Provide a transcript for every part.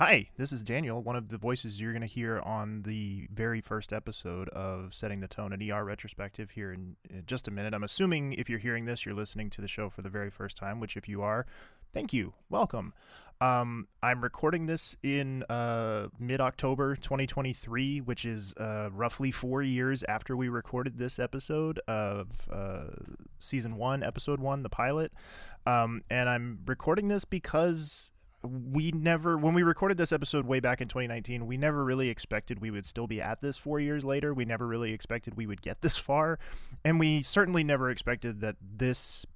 Hi, this is Daniel, one of the voices you're going to hear on the very first episode of Setting the Tone, an ER retrospective here in just a minute. I'm assuming if you're hearing this, you're listening to the show for the very first time, which if you are, thank you. Welcome. I'm recording this in mid-October 2023, which is roughly 4 years after we recorded this episode of Season 1, Episode 1, the pilot. And I'm recording this because when we recorded this episode way back in 2019, we never really expected we would still be at this 4 years later. We never really expected we would get this far. And we certainly never expected that this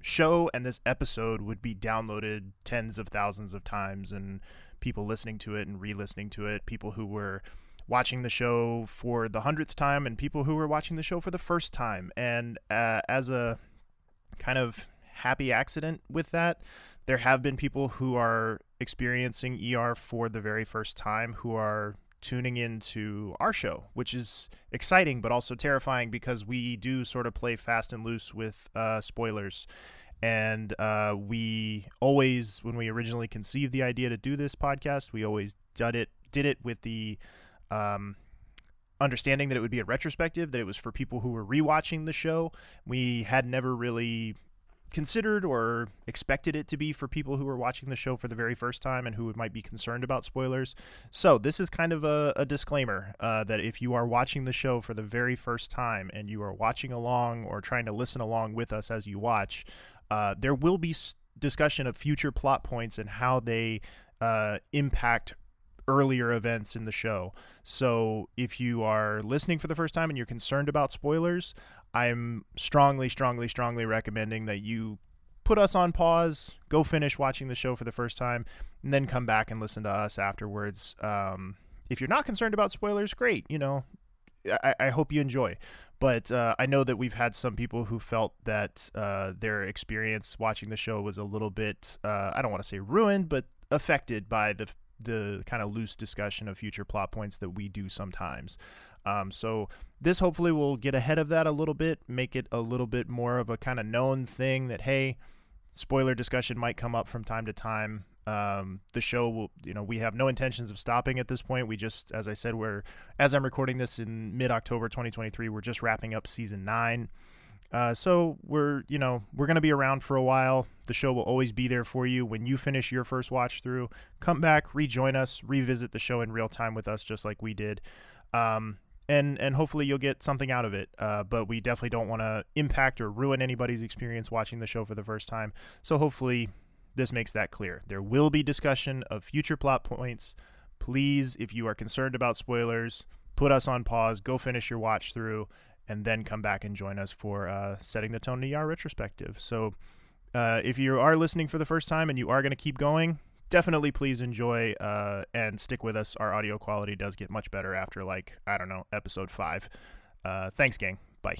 show and this episode would be downloaded tens of thousands of times and people listening to it and re-listening to it, people who were watching the show for the 100th time and people who were watching the show for the first time. And as a kind of happy accident with that, there have been people who are experiencing ER for the very first time who are tuning into our show, which is exciting but also terrifying because we do sort of play fast and loose with spoilers. And we always, when we originally conceived the idea to do this podcast, we always did it with the understanding that it would be a retrospective, that it was for people who were rewatching the show. We had never really considered or expected it to be for people who were watching the show for the very first time and who might be concerned about spoilers. So this is kind of a disclaimer that if you are watching the show for the very first time and you are watching along or trying to listen along with us as you watch, there will be discussion of future plot points and how they impact earlier events in the show. So if you are listening for the first time and you're concerned about spoilers, I'm strongly, strongly, strongly recommending that you put us on pause, go finish watching the show for the first time, and then come back and listen to us afterwards. If you're not concerned about spoilers, great. You know, I hope you enjoy. But I know that we've had some people who felt that their experience watching the show was a little bit, I don't want to say ruined, but affected by the kind of loose discussion of future plot points that we do sometimes. So this hopefully will get ahead of that a little bit, make it a little bit more of a kind of known thing that, hey, spoiler discussion might come up from time to time. The show will, we have no intentions of stopping at this point. We just, as I said, as I'm recording this in mid-October 2023, we're just wrapping up season 9. So we're going to be around for a while. The show will always be there for you. When you finish your first watch through, come back, rejoin us, revisit the show in real time with us, just like we did. And hopefully you'll get something out of it. But we definitely don't want to impact or ruin anybody's experience watching the show for the first time. So hopefully this makes that clear. There will be discussion of future plot points. Please, if you are concerned about spoilers, put us on pause, go finish your watch through, and then come back and join us for Setting the Tone ER retrospective. So if you are listening for the first time and you are going to keep going, definitely please enjoy and stick with us. Our audio quality does get much better after, episode 5. Thanks, gang. Bye.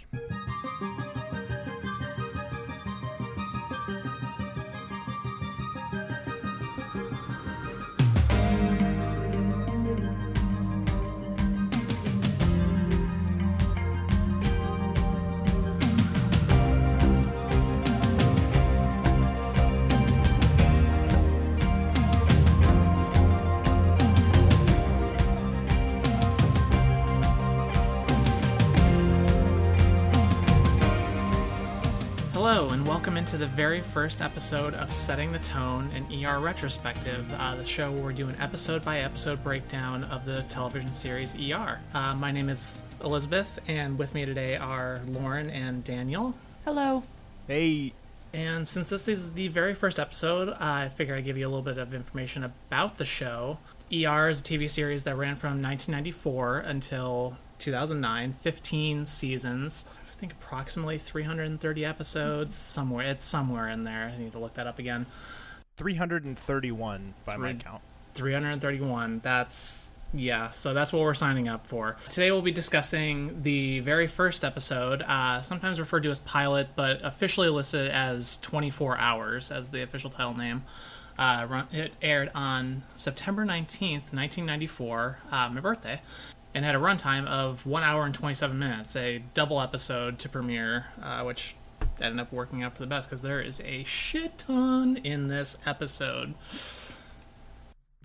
Hello, and welcome into the very first episode of Setting the Tone, an ER retrospective, the show where we do an episode-by-episode breakdown of the television series ER. My name is Elizabeth, and with me today are Lauren and Daniel. Hello. Hey. And since this is the very first episode, I figure I'd give you a little bit of information about the show. ER is a TV series that ran from 1994 until 2009, 15 seasons. I think approximately 330 episodes, somewhere. It's somewhere in there. I need to look that up again. 331 by my count. 331. So that's what we're signing up for. Today we'll be discussing the very first episode, sometimes referred to as pilot, but officially listed as 24 Hours as the official title name. It aired on September 19th, 1994, my birthday. And had a runtime of 1 hour and 27 minutes, a double episode to premiere, which ended up working out for the best because there is a shit ton in this episode.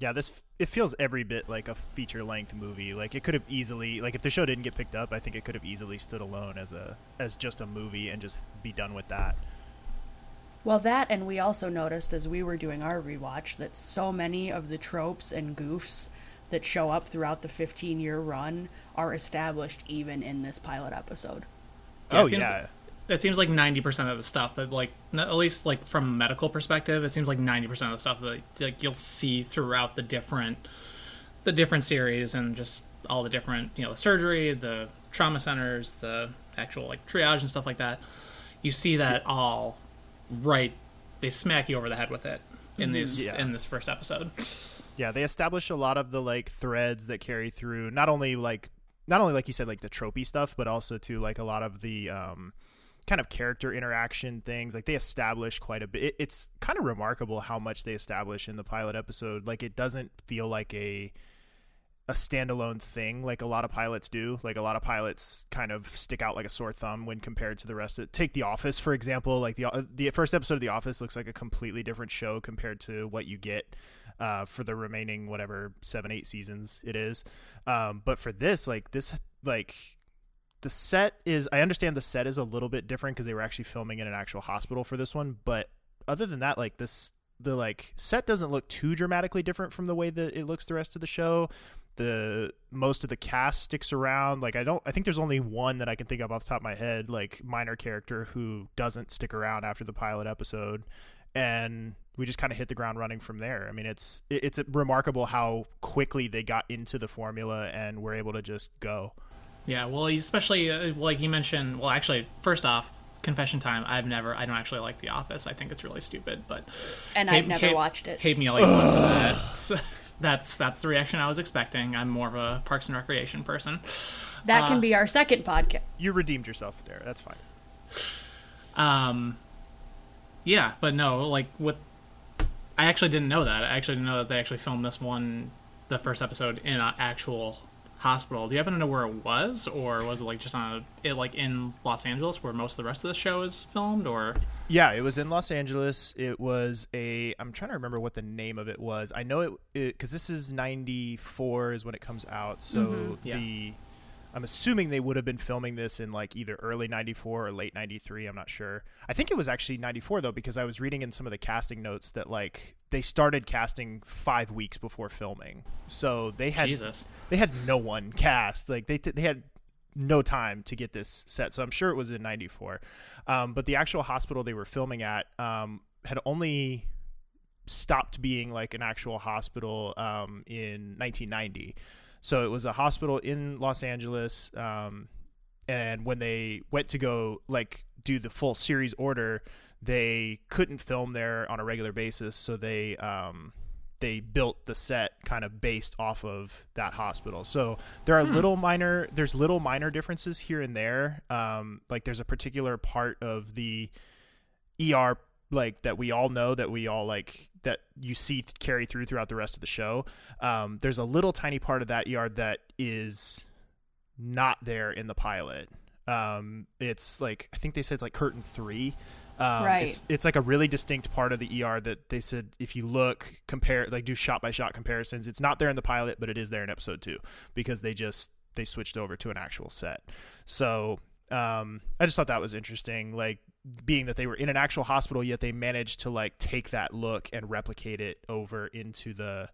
Yeah, it feels every bit like a feature-length movie. Like, it could have easily, like, if the show didn't get picked up, I think it could have easily stood alone as just a movie and just be done with that. Well, that, and we also noticed as we were doing our rewatch that so many of the tropes and goofs that show up throughout the 15-year run are established even in this pilot episode. Yeah, It seems like 90% of the stuff that, like, at least like from a medical perspective, it seems like 90% of the stuff that like you'll see throughout the different series and just all the different, you know, the surgery, the trauma centers, the actual like triage and stuff like that. You see that all right. They smack you over the head with it in this first episode. Yeah, they establish a lot of the like threads that carry through not only like you said, like the tropey stuff, but also to like a lot of the kind of character interaction things. Like, they establish quite a bit. It's kind of remarkable how much they establish in the pilot episode. Like, it doesn't feel like a standalone thing like a lot of pilots do. Like, a lot of pilots kind of stick out like a sore thumb when compared to the rest of it. Take The Office, for example. Like, the first episode of The Office looks like a completely different show compared to what you get for the remaining whatever 7-8 seasons it is. But for this the set is, I understand the set is a little bit different because they were actually filming in an actual hospital for this one. But other than that, like the set doesn't look too dramatically different from the way that it looks the rest of the show. Most of the cast sticks around. Like, I think there's only one that I can think of off the top of my head, like minor character who doesn't stick around after the pilot episode. And we just kind of hit the ground running from there. I mean, it's remarkable how quickly they got into the formula and were able to just go. Yeah, well, especially, like you mentioned, well, actually, first off, confession time, I don't actually like The Office. I think it's really stupid, but... And I've never watched it. Hate me all you want for that. So that's the reaction I was expecting. I'm more of a Parks and Recreation person. That can be our second podcast. You redeemed yourself there. That's fine. Yeah, but no, like, I actually didn't know that. I actually didn't know that they actually filmed the first episode, in an actual... hospital. Do you happen to know where it was, or was it like just on like in Los Angeles where most of the rest of the show is filmed? Or yeah, it was in Los Angeles. It was I'm trying to remember what the name of it was. I know it because this is 94 is when it comes out, so mm-hmm. Yeah. I'm assuming they would have been filming this in like either early 94 or late 93. I'm not sure. I think it was actually 94 though, because I was reading in some of the casting notes that like they started casting 5 weeks before filming. So they had no one cast. Like they had no time to get this set. So I'm sure it was in 94. But the actual hospital they were filming at had only stopped being like an actual hospital in 1990. So it was a hospital in Los Angeles, and when they went to go like do the full series order, they couldn't film there on a regular basis. So they built the set kind of based off of that hospital. So there are little minor differences here and there. Like there's a particular part of the ER like that we all know, that we all like, that you see carry throughout the rest of the show. There's a little tiny part of that ER that is not there in the pilot. It's like, I think they said it's like curtain 3. Right. It's like a really distinct part of the ER that they said, if you look, compare, like do shot by shot comparisons, it's not there in the pilot, but it is there in episode 2 because they switched over to an actual set. So, I just thought that was interesting. Like, being that they were in an actual hospital, yet they managed to like take that look and replicate it over into the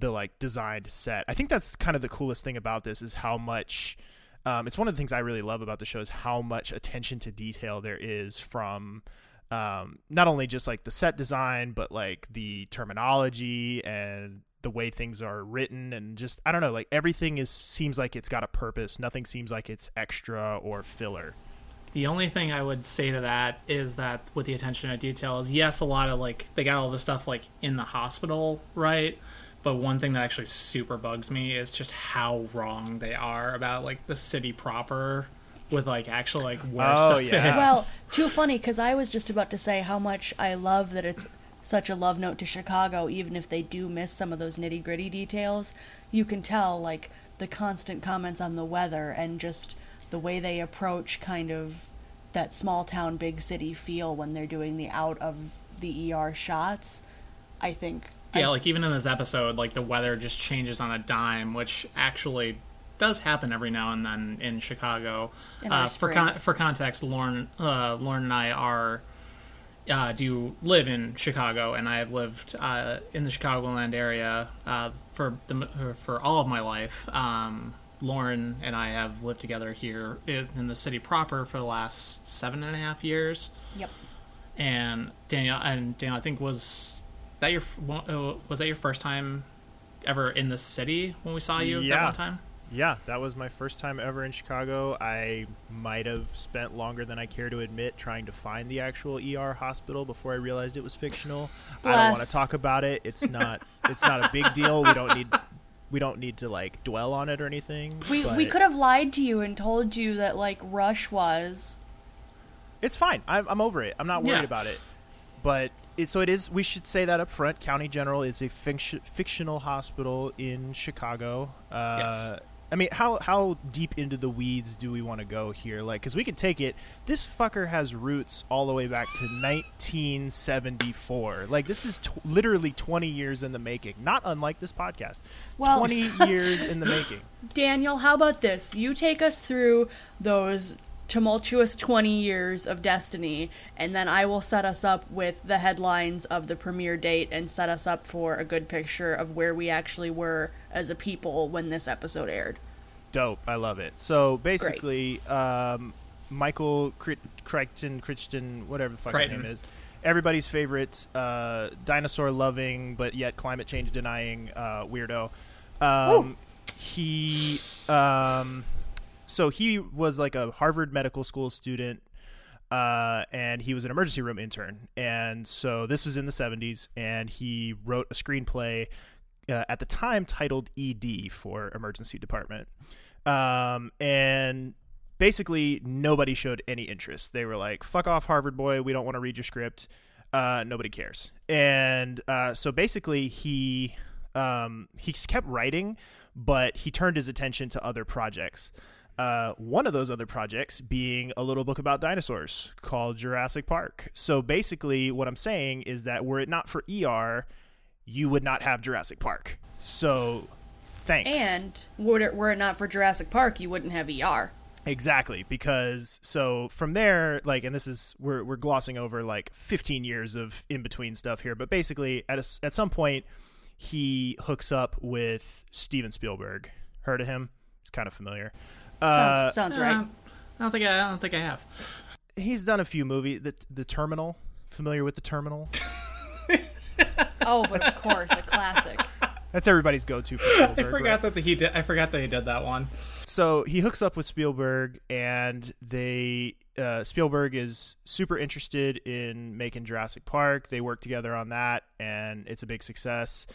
like designed set. I think that's kind of the coolest thing about this is how much, it's one of the things I really love about the show is how much attention to detail there is from, not only just like the set design, but like the terminology and the way things are written, and just, I don't know, like everything seems like it's got a purpose. Nothing seems like it's extra or filler. The only thing I would say to that is that with the attention to detail is, yes, a lot of like, they got all this stuff like in the hospital, right? But one thing that actually super bugs me is just how wrong they are about like the city proper with like actual like where stuff is. Well, too funny, because I was just about to say how much I love that it's such a love note to Chicago, even if they do miss some of those nitty gritty details. You can tell like the constant comments on the weather and just... the way they approach kind of that small town, big city feel when they're doing the out of the ER shots, I think Yeah, like even in this episode, like the weather just changes on a dime, which actually does happen every now and then in Chicago. For context, Lauren and I are do live in Chicago, and I have lived in the Chicagoland area for all of my life. Lauren and I have lived together here in the city proper for the last 7.5 years. Yep. And Danielle, I think was that your first time ever in the city when we saw you that one time? Yeah, that was my first time ever in Chicago. I might have spent longer than I care to admit trying to find the actual ER hospital before I realized it was fictional. Bless. I don't want to talk about it. It's not a big deal. We don't need to like dwell on it or anything. We could have lied to you and told you that like Rush was. It's fine. I'm over it. I'm not worried about it. But we should say that up front. County General is a fictional hospital in Chicago. Yes. I mean, how deep into the weeds do we want to go here? Like, because we could take it. This fucker has roots all the way back to 1974. Like, this is literally 20 years in the making. Not unlike this podcast. Well, 20 years in the making. Daniel, how about this? You take us through those tumultuous 20 years of Destiny, and then I will set us up with the headlines of the premiere date and set us up for a good picture of where we actually were as a people when this episode aired. Dope. I love it. So basically, Michael Crichton, whatever the fuck his name is, everybody's favorite dinosaur loving but yet climate change denying weirdo. So he was like a Harvard Medical School student, and he was an emergency room intern. And so this was in the 70s, and he wrote a screenplay at the time titled ED for Emergency Department. And basically nobody showed any interest. They were like, fuck off, Harvard boy. We don't want to read your script. Nobody cares. And so basically he kept writing, but he turned his attention to other projects. One of those other projects being a little book about dinosaurs called Jurassic Park. So basically what I'm saying is that were it not for ER, you would not have Jurassic Park. So thanks. And were it not for Jurassic Park, you wouldn't have ER. Exactly. Because so from there, like, and this is, we're glossing over like 15 years of in-between stuff here, but basically at some point he hooks up with Steven Spielberg. Heard of him? It's kind of familiar. Sounds right. I don't think I have. He's done a few movies. The Terminal. Familiar with The Terminal? Oh, but of course, a classic. That's everybody's go-to for Spielberg. I forgot that he did that one. So he hooks up with Spielberg, and they Spielberg is super interested in making Jurassic Park. They work together on that, and it's a big success.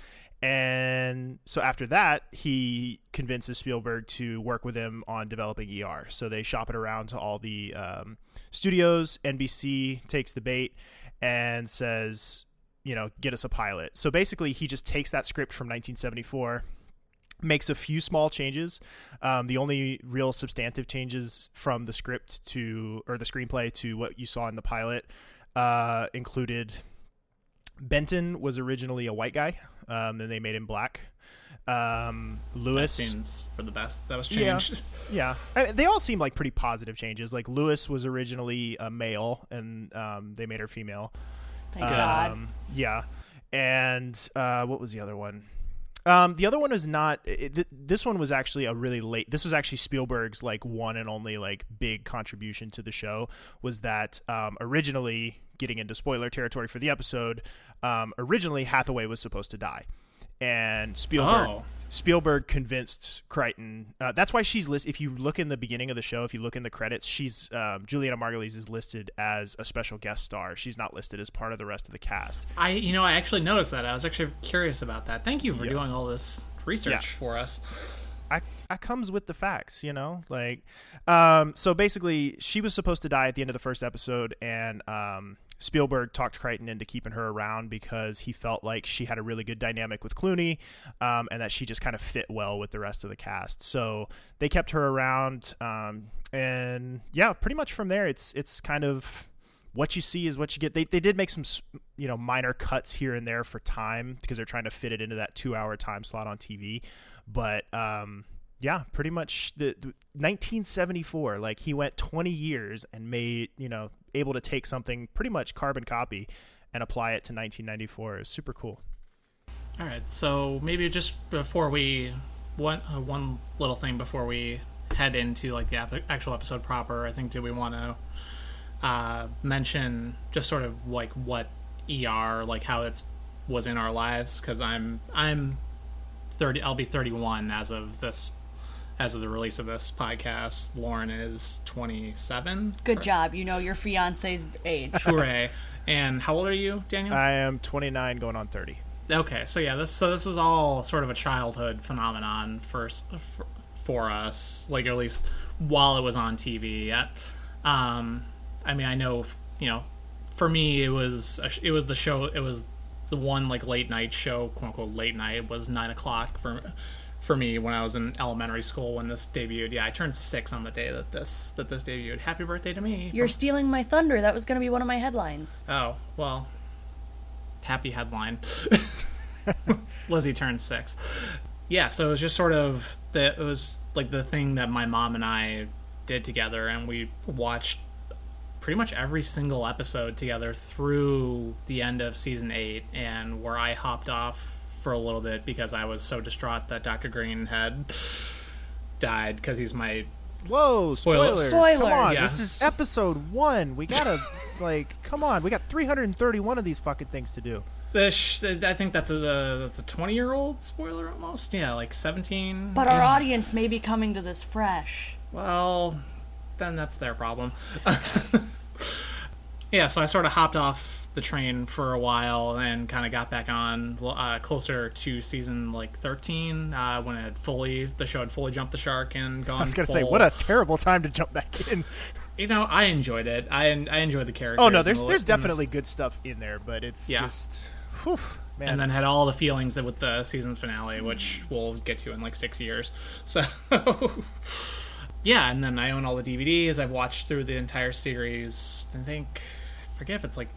And so after that, he convinces Spielberg to work with him on developing ER. So they shop it around to all the studios. NBC takes the bait and says, you know, get us a pilot. So basically, he just takes that script from 1974, makes a few small changes. The only real substantive changes from the script or the screenplay to what you saw in the pilot included Benton was originally a white guy. Then they made him black. Lewis, that seems for the best. That was changed. Yeah. I mean, they all seem like pretty positive changes. Like Lewis was originally a male, and they made her female. Thank God. Yeah. And what was the other one? The other one was not. This one was actually a really late. This was actually Spielberg's like one and only like big contribution to the show. Was that originally, getting into spoiler territory for the episode, originally Hathaway was supposed to die, and Spielberg convinced Crichton. That's why she's listed. If you look in the beginning of the show, if you look in the credits, she's Julianna Margulies is listed as a special guest star. She's not listed as part of the rest of the cast. I actually noticed that. I was actually curious about that. Thank you for doing all this research for us. I comes with the facts, you know, like, so basically she was supposed to die at the end of the first episode, and Spielberg talked Crichton into keeping her around because he felt like she had a really good dynamic with Clooney, and that she just kind of fit well with the rest of the cast. So they kept her around, and yeah, pretty much from there, it's kind of what you see is what you get. They did make some, you know, minor cuts here and there for time because they're trying to fit it into that 2-hour time slot on TV. But yeah, pretty much the 1974, like he went 20 years and made, you know, able to take something pretty much carbon copy and apply it to 1994. It's super cool. All right, so maybe just before we one little thing before we head into like the actual episode proper, I think do we want to mention just sort of like what ER, like how it was in our lives, because I'm 30, I'll be 31 as of the release of this podcast. Lauren is 27. Good job, you know your fiance's age. Hooray! And how old are you, Daniel? I am 29, going on 30. Okay, so yeah, this is all sort of a childhood phenomenon for us, like at least while it was on TV. I mean, I know, you know, for me it was the show, it was the one like late night show, quote unquote late night, was 9 o'clock for me when I was in elementary school when this debuted. Yeah, I turned 6 on the day that this debuted. Happy birthday to me! You're stealing my thunder. That was going to be one of my headlines. Oh well. Happy headline. Lizzie turned 6. Yeah, so it was just sort of it was like the thing that my mom and I did together, and we watched pretty much every single episode together through the end of season 8, and where I hopped off for a little bit because I was so distraught that Dr. Green had died, because he's my... Whoa, spoilers. Come on, yes. This is episode 1. We gotta, like, come on. We got 331 of these fucking things to do. I think that's a 20-year-old spoiler almost. Yeah, like 17. But our audience may be coming to this fresh. Well, then that's their problem. Yeah, so I sort of hopped off the train for a while and kind of got back on closer to season like 13 when the show had fully jumped the shark and gone. I was gonna say, what a terrible time to jump back in. You know, I enjoyed it. I enjoyed the characters. Oh no, there's definitely good stuff in there, but it's just, whew, man. And then had all the feelings with the season finale, which we'll get to in like 6 years. So yeah, and then I own all the DVDs. I've watched through the entire series. I forget if it's like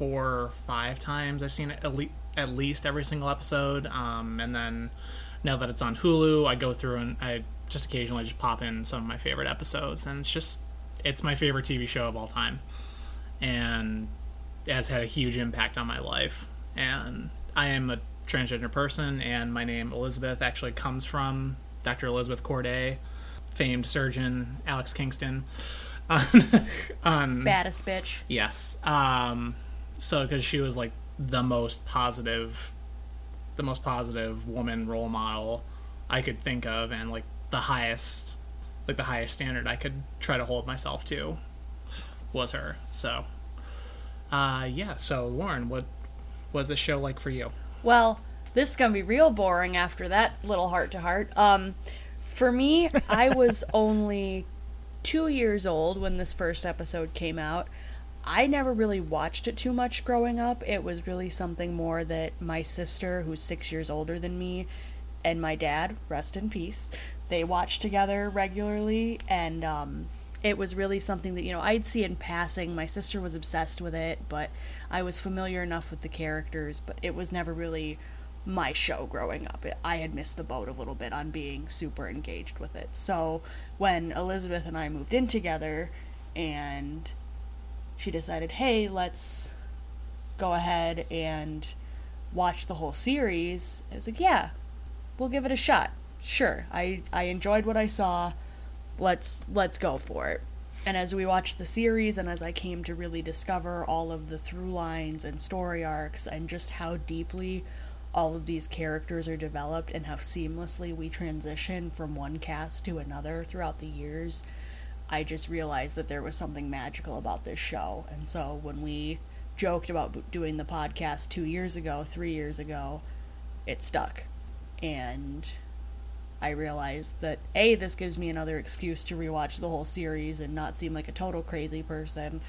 4 or 5 times. I've seen at least every single episode, and then now that it's on Hulu, I go through and I just occasionally just pop in some of my favorite episodes, and it's my favorite TV show of all time, and has had a huge impact on my life. And I am a transgender person, and my name Elizabeth actually comes from Dr. Elizabeth Corday, famed surgeon Alex Kingston. Baddest bitch. Yes. So, because she was, like, the most positive woman role model I could think of, and, like, the highest standard I could try to hold myself to was her. So, yeah. So, Lauren, what was the show like for you? Well, this is going to be real boring after that little heart-to-heart. For me, I was only 2 years old when this first episode came out. I never really watched it too much growing up. It was really something more that my sister, who's 6 years older than me, and my dad, rest in peace, they watched together regularly, and it was really something that, you know, I'd see in passing. My sister was obsessed with it, but I was familiar enough with the characters, but it was never really my show growing up. I had missed the boat a little bit on being super engaged with it. So when Elizabeth and I moved in together, and she decided, hey, let's go ahead and watch the whole series. I was like, yeah, we'll give it a shot. Sure, I enjoyed what I saw. Let's go for it. And as we watched the series, and as I came to really discover all of the through lines and story arcs, and just how deeply all of these characters are developed, and how seamlessly we transition from one cast to another throughout the years, I just realized that there was something magical about this show. And so when we joked about doing the podcast 3 years ago, it stuck. And I realized that, A, this gives me another excuse to rewatch the whole series and not seem like a total crazy person,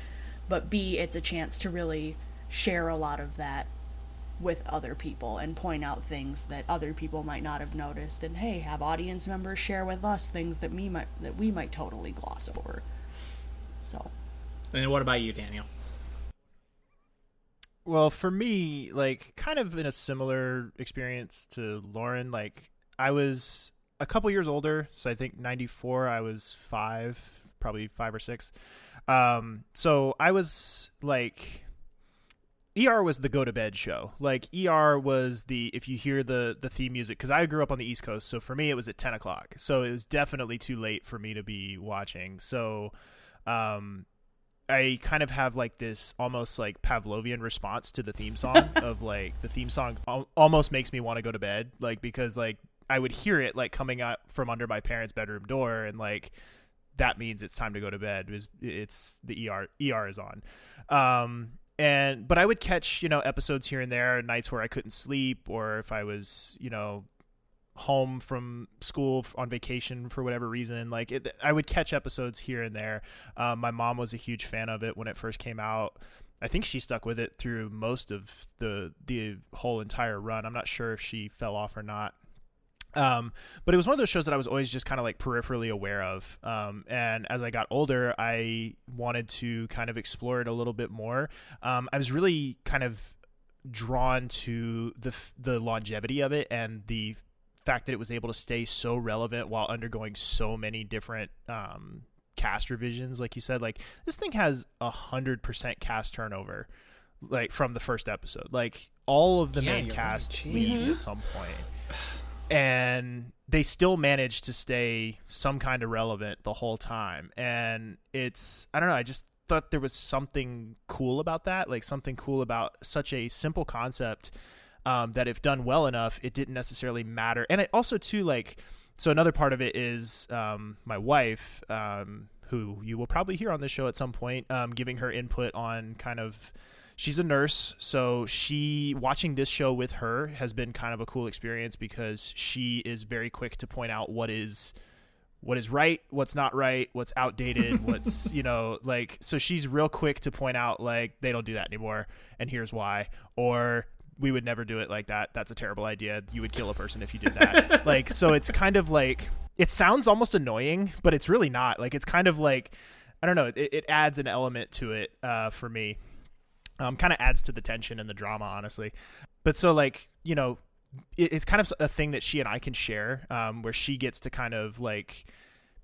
but B, it's a chance to really share a lot of that with other people and point out things that other people might not have noticed, and hey, have audience members share with us things that we might totally gloss over. So. And what about you, Daniel? Well, for me, like, kind of in a similar experience to Lauren, like, I was a couple years older, so I think 94, I was probably five or six. So I was, like, ER was the go-to-bed show. Like, ER was the, if you hear the theme music, because I grew up on the East Coast, so for me it was at 10 o'clock. So it was definitely too late for me to be watching. So I kind of have, like, this almost, like, Pavlovian response to the theme song of, like, the theme song almost makes me want to go to bed, like, because, like, I would hear it, like, coming out from under my parents' bedroom door, and, like, that means it's time to go to bed. It's the ER is on. But I would catch, you know, episodes here and there, nights where I couldn't sleep, or if I was, you know, home from school on vacation for whatever reason, like, I would catch episodes here and there. My mom was a huge fan of it when it first came out. I think she stuck with it through most of the whole entire run. I'm not sure if she fell off or not. But it was one of those shows that I was always just kind of like peripherally aware of. And as I got older, I wanted to kind of explore it a little bit more. I was really kind of drawn to the longevity of it and the fact that it was able to stay so relevant while undergoing so many different, cast revisions. Like you said, like, this thing has 100% cast turnover, like, from the first episode, like, all of the main cast leaves at some point. And they still managed to stay some kind of relevant the whole time. And it's, I don't know, I just thought there was something cool about that, like something cool about such a simple concept, that if done well enough, it didn't necessarily matter. And it also too, like, so another part of it is my wife, who you will probably hear on this show at some point, giving her input on kind of, she's a nurse, so she, watching this show with her has been kind of a cool experience because she is very quick to point out what is right, what's not right, what's outdated, what's, you know, like, so she's real quick to point out, like, they don't do that anymore, and here's why, or we would never do it like that. That's a terrible idea. You would kill a person if you did that. Like, so it's kind of like, it sounds almost annoying, but it's really not. Like, it's kind of like, I don't know, it adds an element to it for me. Kind of adds to the tension and the drama, honestly. But so, like, you know, it's kind of a thing that she and I can share, where she gets to kind of, like,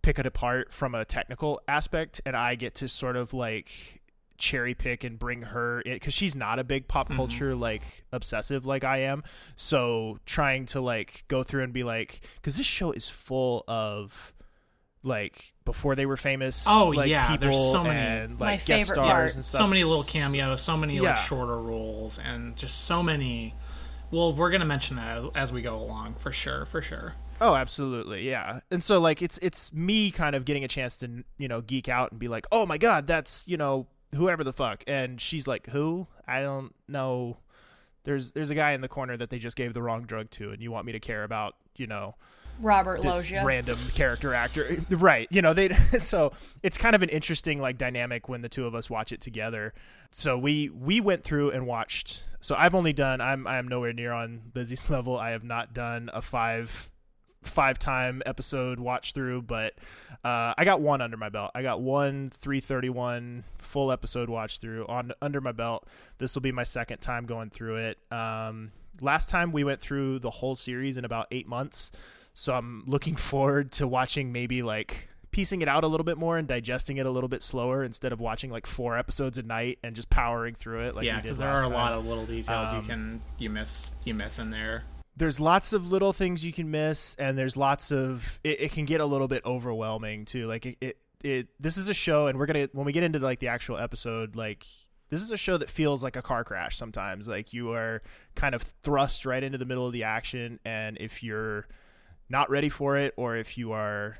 pick it apart from a technical aspect, and I get to sort of, like, cherry pick and bring her in, because she's not a big pop culture like obsessive like I am. So trying to, like, go through and be like, because this show is full of, like, before they were famous. Oh, like, yeah, people, there's so many, and, like, guest stars and stuff. So many little cameos, so many like shorter roles, and just so many. Well, we're gonna mention that as we go along, for sure. Oh, absolutely, yeah. And so, like, it's me kind of getting a chance to, you know, geek out and be like, oh my god, that's, you know, whoever the fuck, and she's like, who? I don't know. There's a guy in the corner that they just gave the wrong drug to, and you want me to care about, you know, Robert this Loggia, random character actor, right? You know, they. So it's kind of an interesting, like, dynamic when the two of us watch it together. So we went through and watched. So I've only done. I'm nowhere near on Lizzie's level. I have not done a five-time episode watch through, but I got one under my belt. I got one 331 full episode watch through under my belt. This will be my second time going through it. Last time we went through the whole series in about 8 months. So I'm looking forward to watching, maybe, like, piecing it out a little bit more and digesting it a little bit slower instead of watching, like, 4 episodes a night and just powering through it. Like, yeah, because there are a lot of little details you miss in there. There's lots of little things you can miss, and there's lots of it can get a little bit overwhelming too. Like, this is a show, and when we get into, like, the actual episode, like, this is a show that feels like a car crash sometimes. Like, you are kind of thrust right into the middle of the action, and if you're not ready for it, or if you're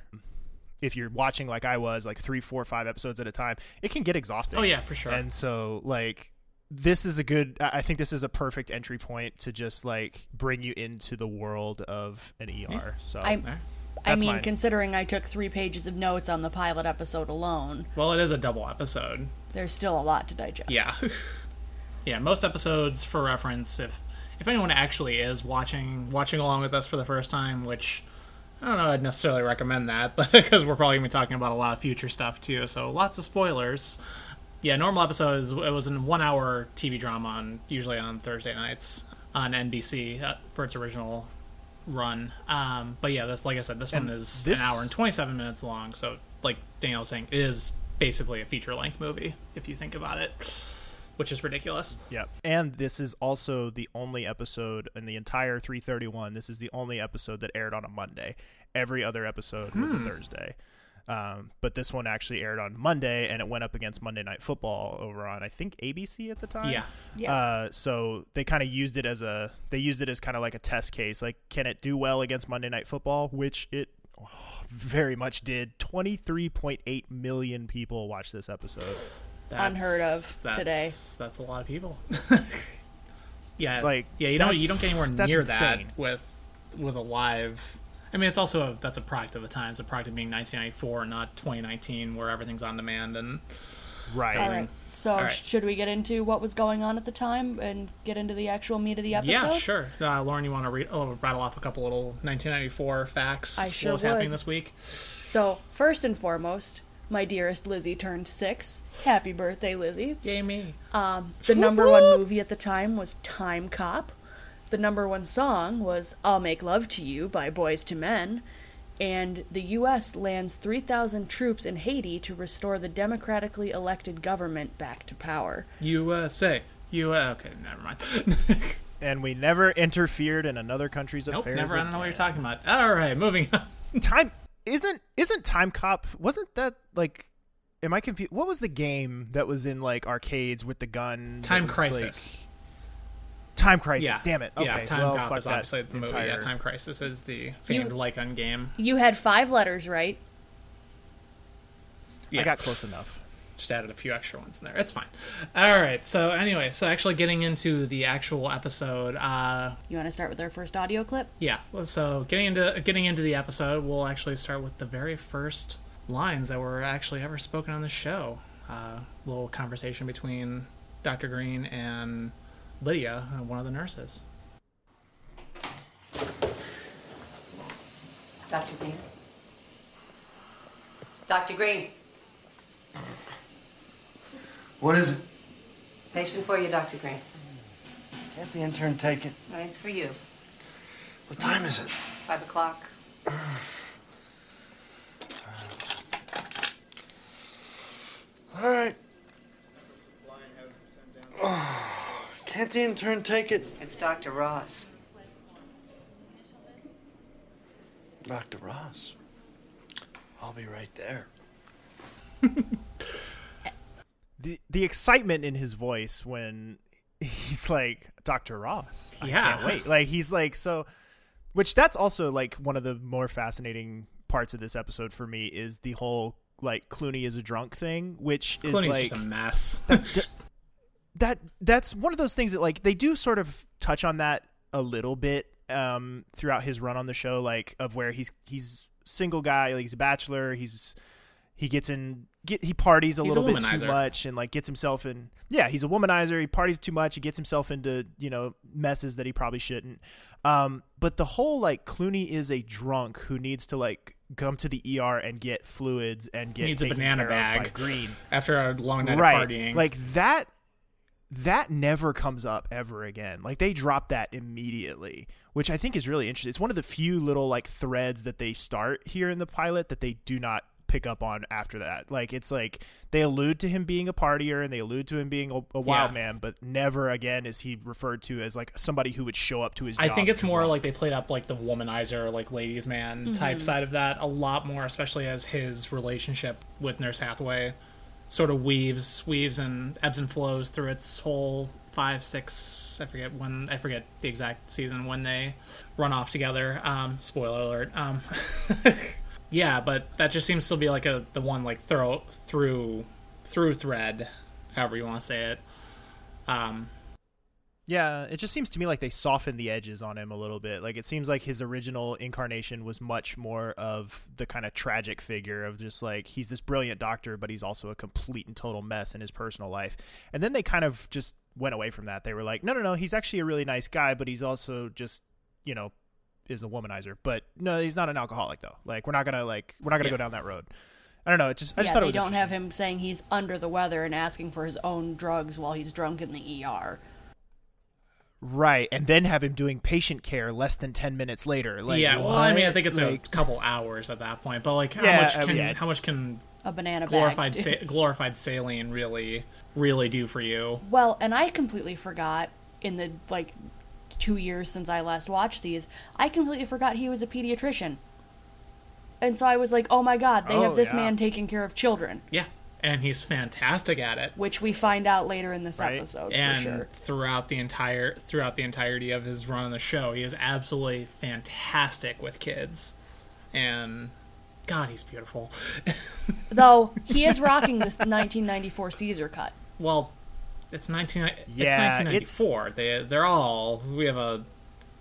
watching, like I was, like, 3, 4, 5 episodes at a time, it can get exhausting. Oh yeah, for sure. And so, like, I think this is a perfect entry point to just, like, bring you into the world of an ER. So I mean, considering I took 3 pages of notes on the pilot episode alone. Well, it is a double episode. There's still a lot to digest. Yeah. Yeah, most episodes, for reference, if anyone actually is watching along with us for the first time, which I don't know I'd necessarily recommend that, but because we're probably going to be talking about a lot of future stuff too, so lots of spoilers. Yeah, normal episodes. It was a 1-hour TV drama, usually on Thursday nights on NBC for its original run. But yeah, that's, like I said, this one is an hour and 27 minutes long. So, like Daniel was saying, it is basically a feature-length movie if you think about it, which is ridiculous. Yep. And this is also the only episode in the entire 331. This is the only episode that aired on a Monday. Every other episode was a Thursday. But this one actually aired on Monday, and it went up against Monday Night Football over on, I think, ABC at the time. Yeah. So they kind of used it as kind of like a test case. Like, can it do well against Monday Night Football? Which it very much did. 23.8 million people watched this episode. Unheard of today. That's a lot of people. You don't get anywhere near insane. That with a live. I mean, it's also that's a product of the times, a product of being 1994, not 2019, where everything's on demand and right. All right. So should we get into what was going on at the time and get into the actual meat of the episode? Yeah, sure. Lauren, you want to rattle off a couple little 1994 facts? I sure would. What was happening this week? So first and foremost, my dearest Lizzie turned 6. Happy birthday, Lizzie. Yay me. The number one movie at the time was Time Cop. The number one song was I'll Make Love to You by Boyz II Men, and the U.S. lands 3,000 troops in Haiti to restore the democratically elected government back to power. USA. Okay, never mind. And we never interfered in another country's affairs. Nope, never. I don't know what you're talking about. All right, moving on. Time isn't Time Cop, wasn't that like... Am I confused? What was the game that was in like arcades with the gun? Time Crisis. Time Crisis, yeah. Damn it. Okay. Yeah, Time Cop is obviously the movie. Yeah, Time Crisis is the famed Lycan game. You had 5 letters, right? Yeah. I got close enough. Just added a few extra ones in there. It's fine. All right, so anyway, actually getting into the actual episode. You want to start with our first audio clip? Yeah, so getting into the episode, we'll actually start with the very first lines that were actually ever spoken on the show. Little conversation between Dr. Green and... Lydia, one of the nurses. Dr. Green. Dr. Green. What is it? Patient for you, Dr. Green. Can't the intern take it? No, it's for you. What time is it? 5:00. All right. Can't the intern take it? It's Dr. Ross. Dr. Ross? I'll be right there. The excitement in his voice when he's like, Dr. Ross, I can't wait. Like, he's like, so... Which that's also, like, one of the more fascinating parts of this episode for me is the whole, like, Clooney is a drunk thing, which is, like... Clooney's just a mess. That's one of those things that, like, they do sort of touch on that a little bit throughout his run on the show, like, of where he's single guy, like, he's a bachelor, he parties a little bit too much and, like, gets himself in, yeah, he's a womanizer, he parties too much, he gets himself into, you know, messes that he probably shouldn't. But the whole, like, Clooney is a drunk who needs to, like, come to the ER and get fluids and get taken care of by Green after a long night of partying. Like, that never comes up ever again. Like, they drop that immediately, which I think is really interesting. It's one of the few little, like, threads that they start here in the pilot that they do not pick up on after that. Like, it's like they allude to him being a partier and they allude to him being a wild man, but never again is he referred to as, like, somebody who would show up to his job. I think it's more like they played up, like, the womanizer, like, ladies man type side of that a lot more, especially as his relationship with Nurse Hathaway sort of weaves and ebbs and flows through its whole 5, 6, I forget the exact season when they run off together. Spoiler alert. Yeah, but that just seems to be like the one, like, through thread, however you want to say it. Yeah, it just seems to me like they softened the edges on him a little bit. Like, it seems like his original incarnation was much more of the kind of tragic figure of just, like, he's this brilliant doctor, but he's also a complete and total mess in his personal life. And then they kind of just went away from that. They were like, no, he's actually a really nice guy, but he's also just, you know, is a womanizer. But no, he's not an alcoholic, though. Like, we're not going to go down that road. I don't know. It just I just thought it was. They don't have him saying he's under the weather and asking for his own drugs while he's drunk in the ER. Right, and then have him doing patient care less than 10 minutes later. Like, yeah, well, what? I mean, I think it's like, a couple hours at that point. But like, how much can a banana glorified bag glorified saline really do for you? Well, and I completely forgot in the 2 years since I last watched these, I completely forgot he was a pediatrician. And so I was like, oh my God, they have this man taking care of children. Yeah, and he's fantastic at it. Which we find out later in this episode, and for sure. And throughout the entirety of his run on the show, he is absolutely fantastic with kids. And, God, he's beautiful. Though, he is rocking this 1994 Caesar cut. Well, it's 1994. They're all... We have a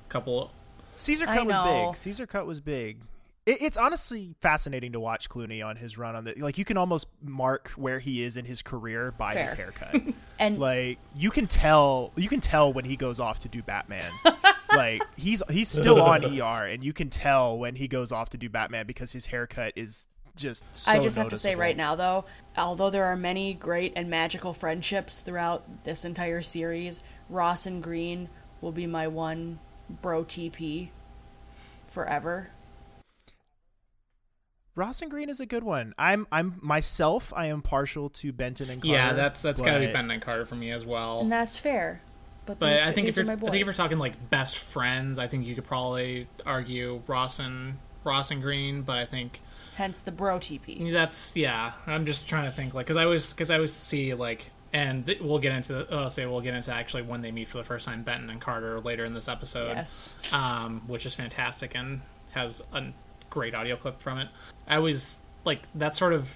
couple... Caesar cut was big. Caesar cut was big. It's honestly fascinating to watch Clooney on his run on the... Like, you can almost mark where he is in his career by his haircut. And like, you can tell when he goes off to do Batman. Like, he's still on ER, and you can tell when he goes off to do Batman because his haircut is just so noticeable. Have to say right now, though, although there are many great and magical friendships throughout this entire series, Ross and Green will be my one bro TP forever. Ross and Green is a good one. I am partial to Benton and Carter. Yeah, that's gotta be Benton and Carter for me as well. And that's fair. But I think if you're talking like best friends, I think you could probably argue Ross and Green. But I think hence the bro TP. That's I'm just trying to think because I always see we'll get into actually when they meet for the first time, Benton and Carter, later in this episode. Yes. Which is fantastic and has a great audio clip from it. I was like, that sort of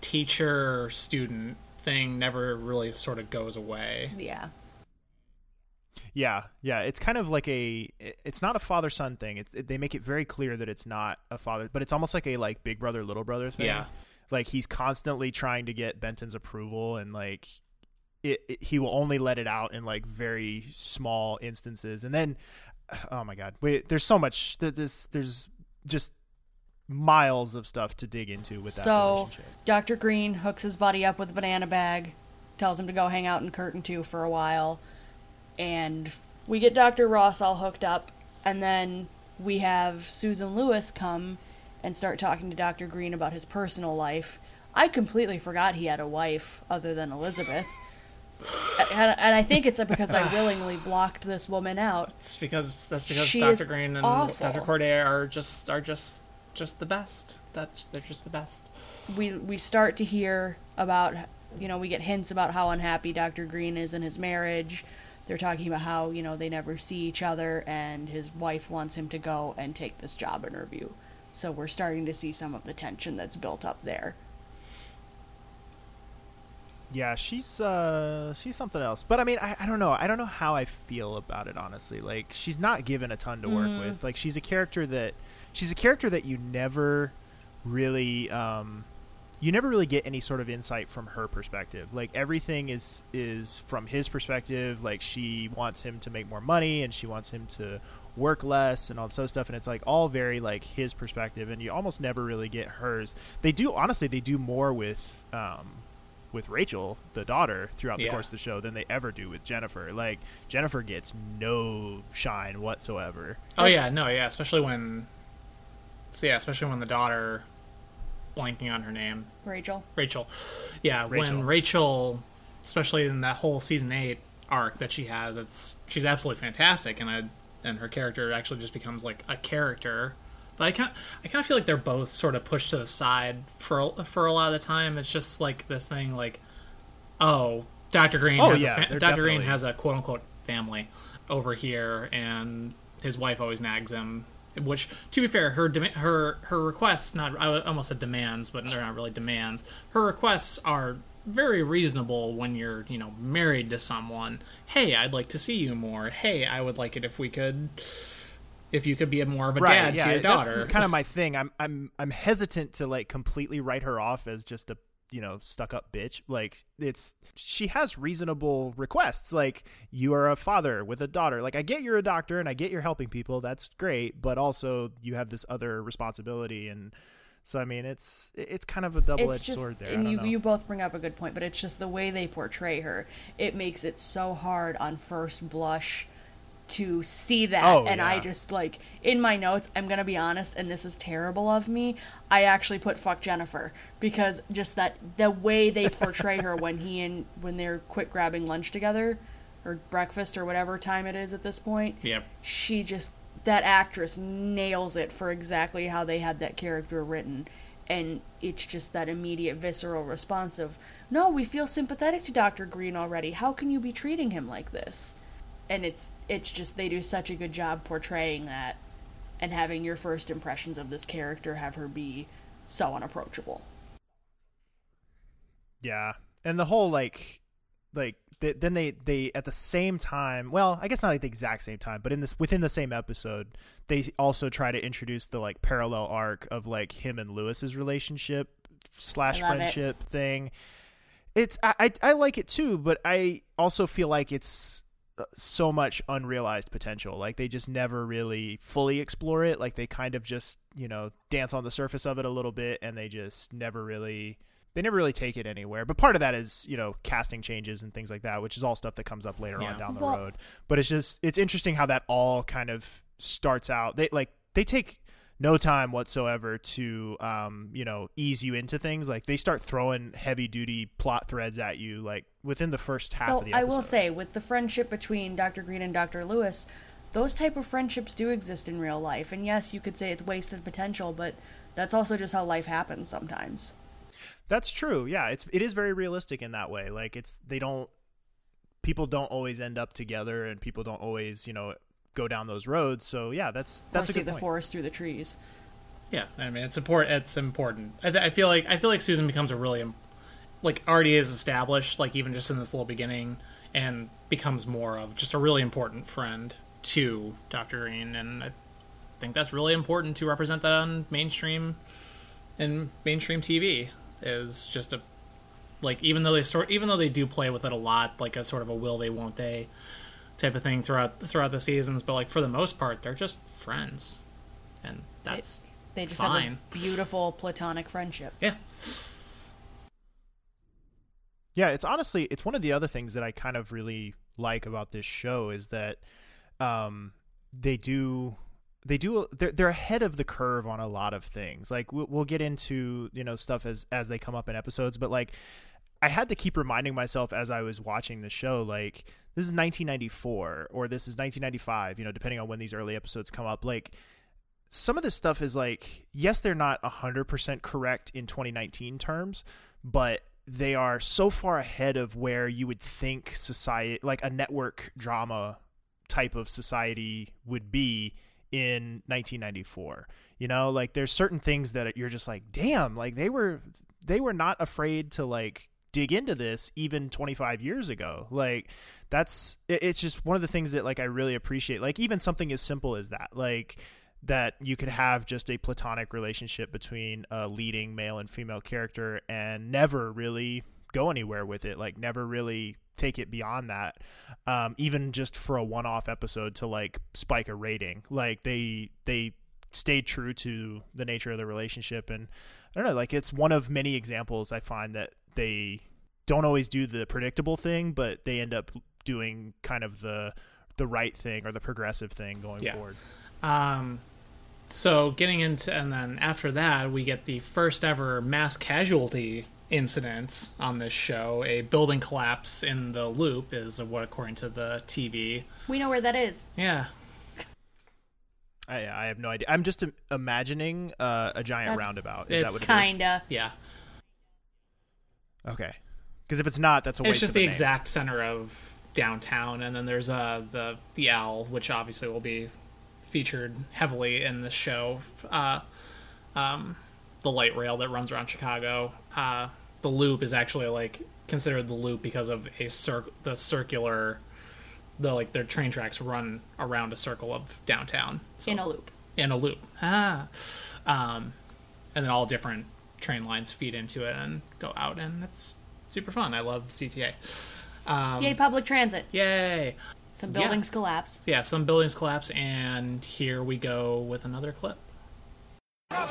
teacher student thing never really sort of goes away. Yeah. It's kind of like it's not a father son thing. They make it very clear that it's not a father, but it's almost like a big brother little brother thing. Yeah, like he's constantly trying to get Benton's approval, and like he will only let it out in like very small instances. And then, oh my God, there's so much that there's just miles of stuff to dig into with that relationship. So Dr. Green hooks his buddy up with a banana bag, tells him to go hang out in curtain 2 for a while, and we get Dr. Ross all hooked up, and then we have Susan Lewis come and start talking to Dr. Green about his personal life. I completely forgot he had a wife other than Elizabeth. And I think it's because I willingly blocked this woman out. That's because Dr. Green and awful. Dr. Corday are just the best. They're just the best. We start to hear about, we get hints about how unhappy Dr. Green is in his marriage. They're talking about how, they never see each other, and his wife wants him to go and take this job interview. So we're starting to see some of the tension that's built up there. Yeah, she's something else. But I mean, I don't know. I don't know how I feel about it, honestly. Like, she's not given a ton to work with. Like, she's a character that you never really get any sort of insight from her perspective. Like, everything is from his perspective. Like, she wants him to make more money, and she wants him to work less, and all this other stuff, and it's like all very like his perspective, and you almost never really get hers. They do more with Rachel, the daughter, throughout the course of the show than they ever do with Jennifer. Like, Jennifer gets no shine whatsoever. Especially when the daughter, blanking on her name. Rachel. Yeah, Rachel. When Rachel, especially in that whole season 8 arc that she has, she's absolutely fantastic, and her character actually just becomes like a character. But I kind of feel like they're both sort of pushed to the side for a lot of the time. It's just like this thing, like, Dr. Green has a quote unquote family over here, and his wife always nags him. Which, to be fair, her requests, not, I almost said demands, but they're not really demands. Her requests are very reasonable when you're, married to someone. Hey, I'd like to see you more. Hey, I would like it if you could be more of a dad to your daughter. That's kind of my thing. I'm hesitant to completely write her off as just a stuck up bitch. Like, she has reasonable requests. Like, you are a father with a daughter. Like, I get you're a doctor and I get you're helping people. That's great, but also you have this other responsibility, and So I mean, it's kind of a double-edged sword there. And you both bring up a good point, but it's just the way they portray her. It makes it so hard on first blush to see that. I just, like, in my notes, I'm gonna be honest, and this is terrible of me, I actually put fuck Jennifer, because just that, the way they portray her when they're quick grabbing lunch together or breakfast or whatever time it is at this point. Yeah. She just, that actress nails it for exactly how they had that character written. And it's just that immediate visceral response of, no, we feel sympathetic to Dr. Green already. How can you be treating him like this? And it's just, they do such a good job portraying that and having your first impressions of this character have her be so unapproachable. Yeah. And the whole, then they at the same time, well, I guess not at the exact same time, but within the same episode, they also try to introduce the, like, parallel arc of, like, him and Lewis's relationship / friendship thing. I like it too, but I also feel like it's so much unrealized potential. Like, they just never really fully explore it. Like, they kind of just, dance on the surface of it a little bit, and they just never really take it anywhere. But part of that is, casting changes and things like that, which is all stuff that comes up later on down the road. But it's just, it's interesting how that all kind of starts out. They take no time whatsoever to, ease you into things. Like, they start throwing heavy duty plot threads at you, like, within the first half of the episode. I will say, with the friendship between Dr. Green and Dr. Lewis, those type of friendships do exist in real life. And yes, you could say it's wasted potential, but that's also just how life happens sometimes. That's true. Yeah. It is very realistic in that way. Like, people don't always end up together, and people don't always, go down those roads. So yeah, that's a good point. See the forest through the trees. Yeah, I mean, it's important. I feel like Susan becomes a really, like, already is established, like, even just in this little beginning, and becomes more of just a really important friend to Dr. Green, and I think that's really important to represent that on mainstream TV. Is just a, like, even though they do play with it a lot, like a sort of a will they won't they type of thing throughout the seasons, but, like, for the most part, they're just friends, and that's they just fine. Have a beautiful platonic friendship. Yeah, it's honestly, it's one of the other things that I kind of really like about this show is that they're ahead of the curve on a lot of things. Like, we'll get into stuff as they come up in episodes, but, like, I had to keep reminding myself as I was watching the show, like, this is 1994 or this is 1995, depending on when these early episodes come up. Like, some of this stuff is, like, yes, they're not 100% correct in 2019 terms, but they are so far ahead of where you would think society, like a network drama type of society, would be in 1994. Like, there's certain things that you're just like, damn, like, they were not afraid to, like, dig into this even 25 years ago. Like, it's just one of the things that, like, I really appreciate. Like, even something as simple as that, like, that you could have just a platonic relationship between a leading male and female character and never really go anywhere with it, like, never really take it beyond that, even just for a one-off episode to, like, spike a rating. Like, they stayed true to the nature of the relationship, and I don't know, like, it's one of many examples I find that they don't always do the predictable thing, but they end up doing kind of the right thing or the progressive thing going forward. So getting into, and then after that, we get the first ever mass casualty incidents on this show. A building collapse in the Loop is what, according to the TV. We know where that is. Yeah. I have no idea. I'm just imagining a giant roundabout. Is that what it is? Kinda. Yeah. Okay. Because if it's not, that's a waste. It's just the exact center of downtown, and then there's the owl, which obviously will be featured heavily in the show. The light rail that runs around Chicago. The Loop is actually, like, considered the Loop because of the circular their train tracks run around a circle of downtown. So, in a loop. And then all different train lines feed into it and go out, and it's super fun. I love the CTA. Yay, public transit. Yay. Some buildings collapse. Yeah, some buildings collapse, and here we go with another clip.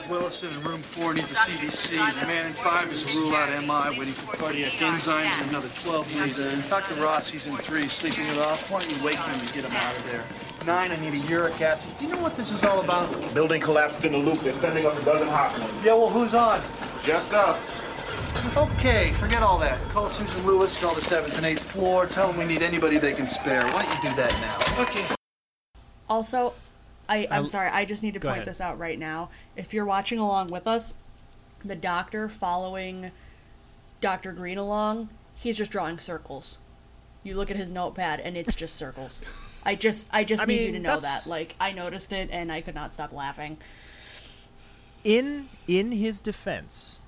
Wilson in room 4 needs a CBC. The man in 5 is a rule out MI waiting for cardiac enzymes and another 12 needs in. Dr. Ross, he's in 3, sleeping it off. Why don't you wake him and get him out of there? 9, I need a uric acid. Do you know what this is all about? Building collapsed in a loop. They're sending us a dozen hot ones. Yeah, well, who's on? Just us. Okay, forget all that. Call Susan Lewis, call the 7th and 8th floor. Tell them we need anybody they can spare. Why don't you do that now? Okay. Also, I'm sorry, I just need to point this out right now. If you're watching along with us, the doctor following Dr. Green along, he's just drawing circles. You look at his notepad and it's just circles. I need you to know that. Like, I noticed it and I could not stop laughing. In his defense,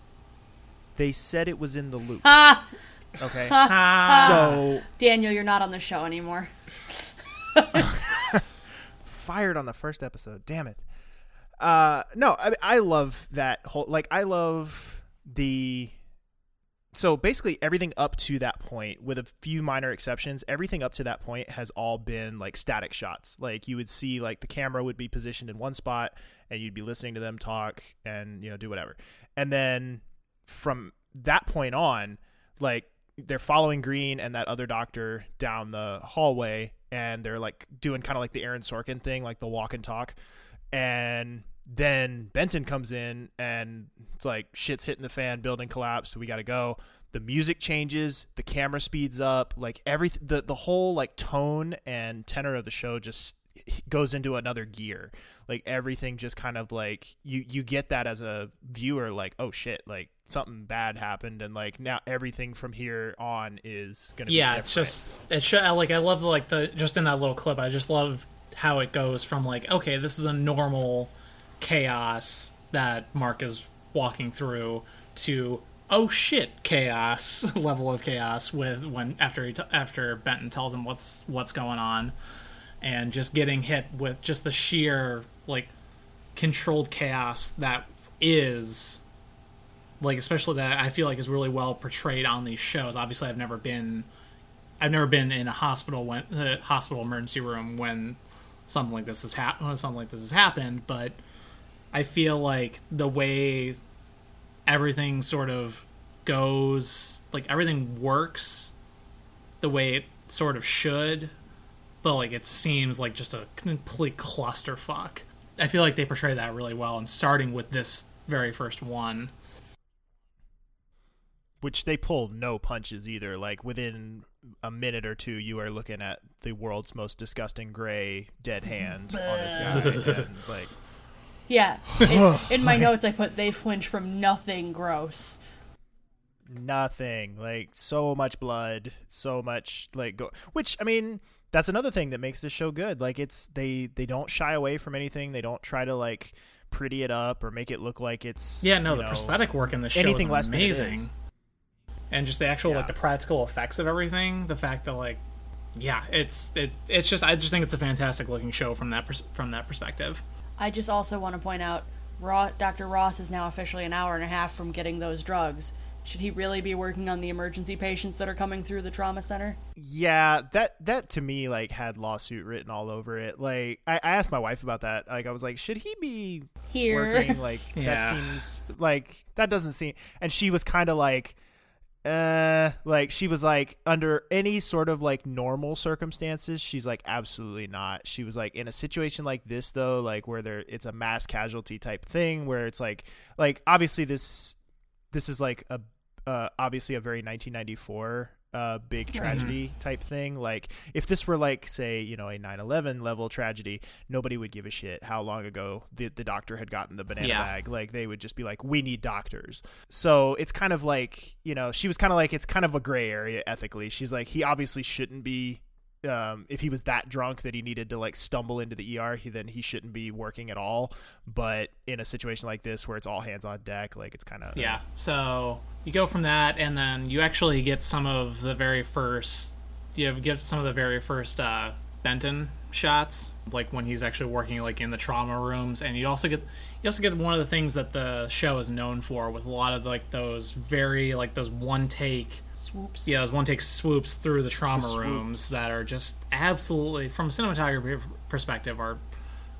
they said it was in the loop. Ah! Okay. Ah! So Daniel, you're not on the show anymore. Fired on the first episode. Damn it. No, I love that whole, like, I love the, so basically everything up to that point, with a few minor exceptions, everything up to that point has all been like static shots. Like, you would see, like, the camera would be positioned in one spot and you'd be listening to them talk and, you know, do whatever. And then from that point on, like, they're following Green and that other doctor down the hallway, and they're, like, doing kind of like the Aaron Sorkin thing, like the walk and talk. And then Benton comes in and it's like, shit's hitting the fan, building collapsed, we got to go. The music changes, the camera speeds up, like everything, the whole, like, tone and tenor of the show just goes into another gear. Like, everything just kind of, like, you get that as a viewer, like, oh shit, like, something bad happened, and, like, now everything from here on is gonna be different. It's just, it's like, I love, like, the, just in that little clip, I just love how it goes from, like, okay, this is a normal chaos that Mark is walking through, to oh shit chaos level of chaos with after Benton tells him what's going on, and just getting hit with just the sheer, like, controlled chaos that is, like, especially that I feel like is really well portrayed on these shows. Obviously, I've never been in a hospital hospital emergency room when something like this has happened, but I feel like the way everything sort of goes, like, everything works the way it sort of should, but, like, it seems like just a complete clusterfuck. I feel like they portray that really well, and starting with this very first one. Which they pull no punches either. Like, within a minute or two, you are looking at the world's most disgusting gray dead hand on this guy. And, like, yeah. In my notes, I put, they flinch from nothing gross. Nothing. Like, so much blood, so much, like, which, I mean, that's another thing that makes this show good. Like, it's, they don't shy away from anything. They don't try to, like, pretty it up or make it look like it's, the prosthetic work in the show is amazing. And just the actual, like, the practical effects of everything. The fact that, like, it's just, I just think it's a fantastic looking show from that perspective. I just also want to point out, Dr. Ross is now officially an hour and a half from getting those drugs. Should he really be working on the emergency patients that are coming through the trauma center? Yeah, that to me, like, had lawsuit written all over it. Like, I asked my wife about that. Like, I was like, should he be here working? Like, that seems, like, that doesn't seem, and she was kind of like, she was like, under any sort of, like, normal circumstances, she's like, absolutely not. She was like, in a situation like this, though, like, where it's a mass casualty type thing, where it's like obviously this is like a obviously a very 1994 big tragedy type thing. Like, if this were, like, say, you know, a 9/11 level tragedy, nobody would give a shit how long ago the doctor had gotten the banana bag. Like, they would just be like, we need doctors. So it's kind of like, you know, she was kind of like, it's kind of a gray area ethically. She's like, he obviously shouldn't be, if he was that drunk that he needed to, like, stumble into the ER, then he shouldn't be working at all. But in a situation like this where it's all hands on deck, like, it's kind of so you go from that, and then you actually get some of the very first Benton shots, like, when he's actually working, like, in the trauma rooms. And you also get one of the things that the show is known for, with a lot of, like, those very, like, those one-take swoops. Yeah, those one-take swoops through the trauma rooms that are just absolutely, from a cinematography perspective, are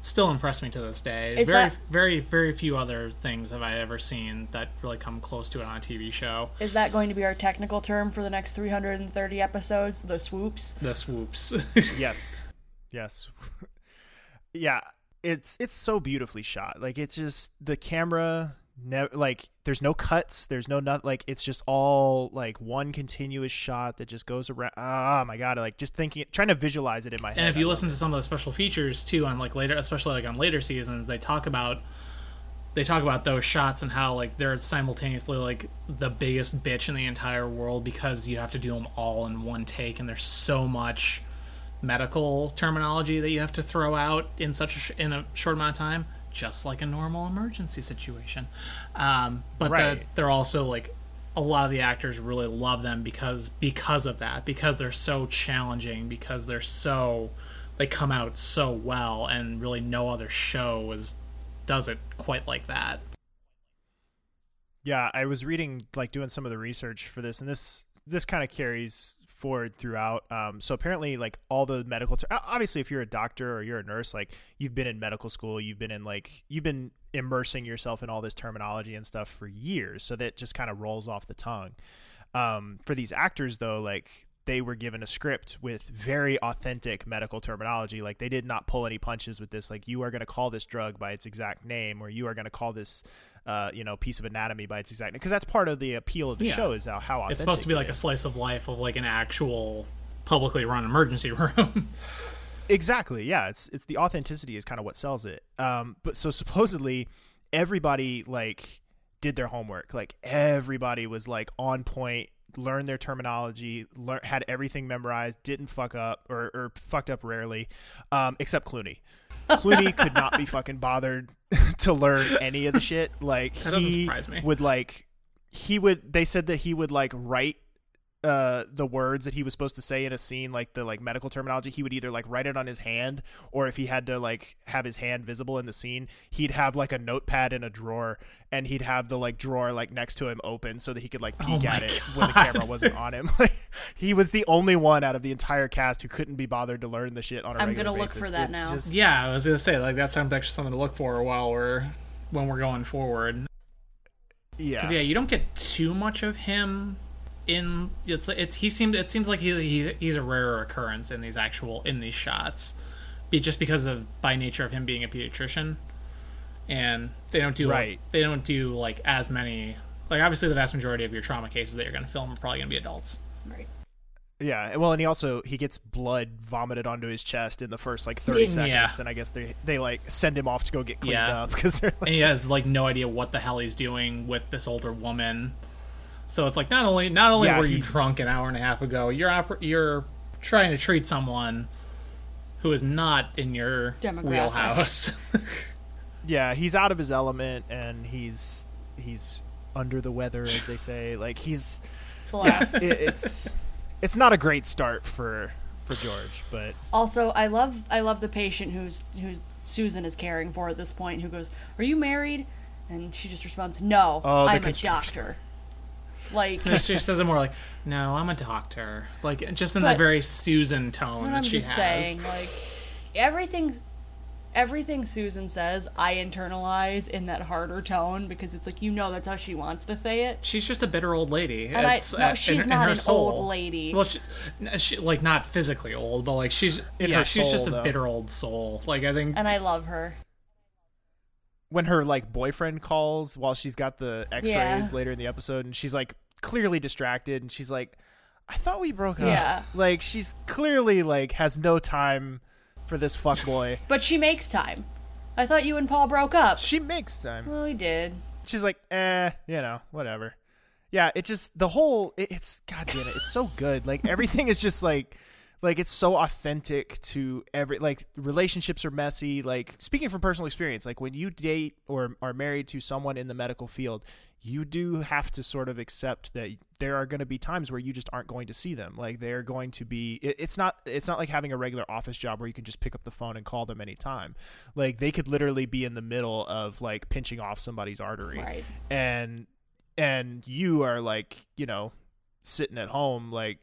still impressed me to this day. Very few other things have I ever seen that really come close to it on a TV show. Is that going to be our technical term for the next 330 episodes? The swoops? The swoops. Yes. Yeah, it's so beautifully shot. Like, it's just the camera, there's no cuts, there's no nothing. Like, it's just all like one continuous shot that just goes around. Oh my god, like, just thinking, trying to visualize it in my head. And if you listen to some of the special features too on like later, especially like on later seasons, they talk about those shots and how like they're simultaneously like the biggest bitch in the entire world because you have to do them all in one take, and there's so much medical terminology that you have to throw out in a short amount of time, just like a normal emergency situation. They're also like, a lot of the actors really love them because of that, because they're so challenging, because they're so, they come out so well, and really no other show does it quite like that. Yeah, I was reading, like doing some of the research for this, and this kind of carries forward throughout. So apparently, like, all the medical obviously if you're a doctor or you're a nurse, like, you've been in medical school, you've been immersing yourself in all this terminology and stuff for years, so that just kind of rolls off the tongue. For these actors though, like, they were given a script with very authentic medical terminology. Like, they did not pull any punches with this. Like, you are going to call this drug by its exact name, or you are going to call this piece of anatomy by its exact name, because that's part of the appeal of the show, is how authentic it's supposed to be. Like a slice of life of like an actual publicly run emergency room. Exactly. Yeah, it's the authenticity is kind of what sells it. But so supposedly everybody like did their homework, like everybody was like on point, learned their terminology, had everything memorized, didn't fuck up or fucked up rarely, except Clooney. Clooney could not be fucking bothered to learn any of the shit. Like, that doesn't surprise me. They said that he would like write the words that he was supposed to say in a scene, like the like medical terminology, he would either like write it on his hand, or if he had to like have his hand visible in the scene, he'd have like a notepad in a drawer, and he'd have the like drawer like next to him open so that he could like peek at it when the camera wasn't on him. Like, he was the only one out of the entire cast who couldn't be bothered to learn the shit on a regular basis. I'm gonna look for that now. Yeah, I was gonna say, like, that sounds actually something to look for when we're going forward. Yeah, because you don't get too much of him. It seems like he's a rarer occurrence in these shots, just because of by nature of him being a pediatrician, and they don't do as many, like, obviously the vast majority of your trauma cases that you're going to film are probably going to be adults. Right. Yeah, well, and he gets blood vomited onto his chest in the first, like, 30 seconds, and I guess they like, send him off to go get cleaned up, because they're like... And he has, like, no idea what the hell he's doing with this older woman. So it's like, not only were you drunk an hour and a half ago, you're trying to treat someone who is not in your wheelhouse. Yeah, he's out of his element, and he's under the weather, as they say. Like, he's it's not a great start for George, but also I love the patient who's Susan is caring for at this point, who goes, "Are you married?" And she just responds, "No, I'm a doctor." Like, she says it more like, "No, I'm a doctor." Like, just in that very Susan tone that she has. I'm just saying, like, everything Susan says, I internalize in that harder tone, because it's like, that's how she wants to say it. She's just a bitter old lady. And she's not an old lady. Well, she like, not physically old, but like, she's she's just a bitter old soul. Like, I think, and I love her. When her, like, boyfriend calls while she's got the x-rays later in the episode, and she's, like, clearly distracted, and she's like, "I thought we broke up." Like, she's clearly, like, has no time for this fuckboy. But she makes time. "I thought you and Paul broke up." She makes time. Well, we did. She's like, whatever. Yeah, it just, the whole, God damn it, it's so good. Like, everything is just, like... Like, it's so authentic to like, relationships are messy. Like, speaking from personal experience, like, when you date or are married to someone in the medical field, you do have to sort of accept that there are going to be times where you just aren't going to see them. Like, they're going to be, it's not like having a regular office job where you can just pick up the phone and call them anytime. Like, they could literally be in the middle of, like, pinching off somebody's artery. Right. And you are, like, sitting at home, like,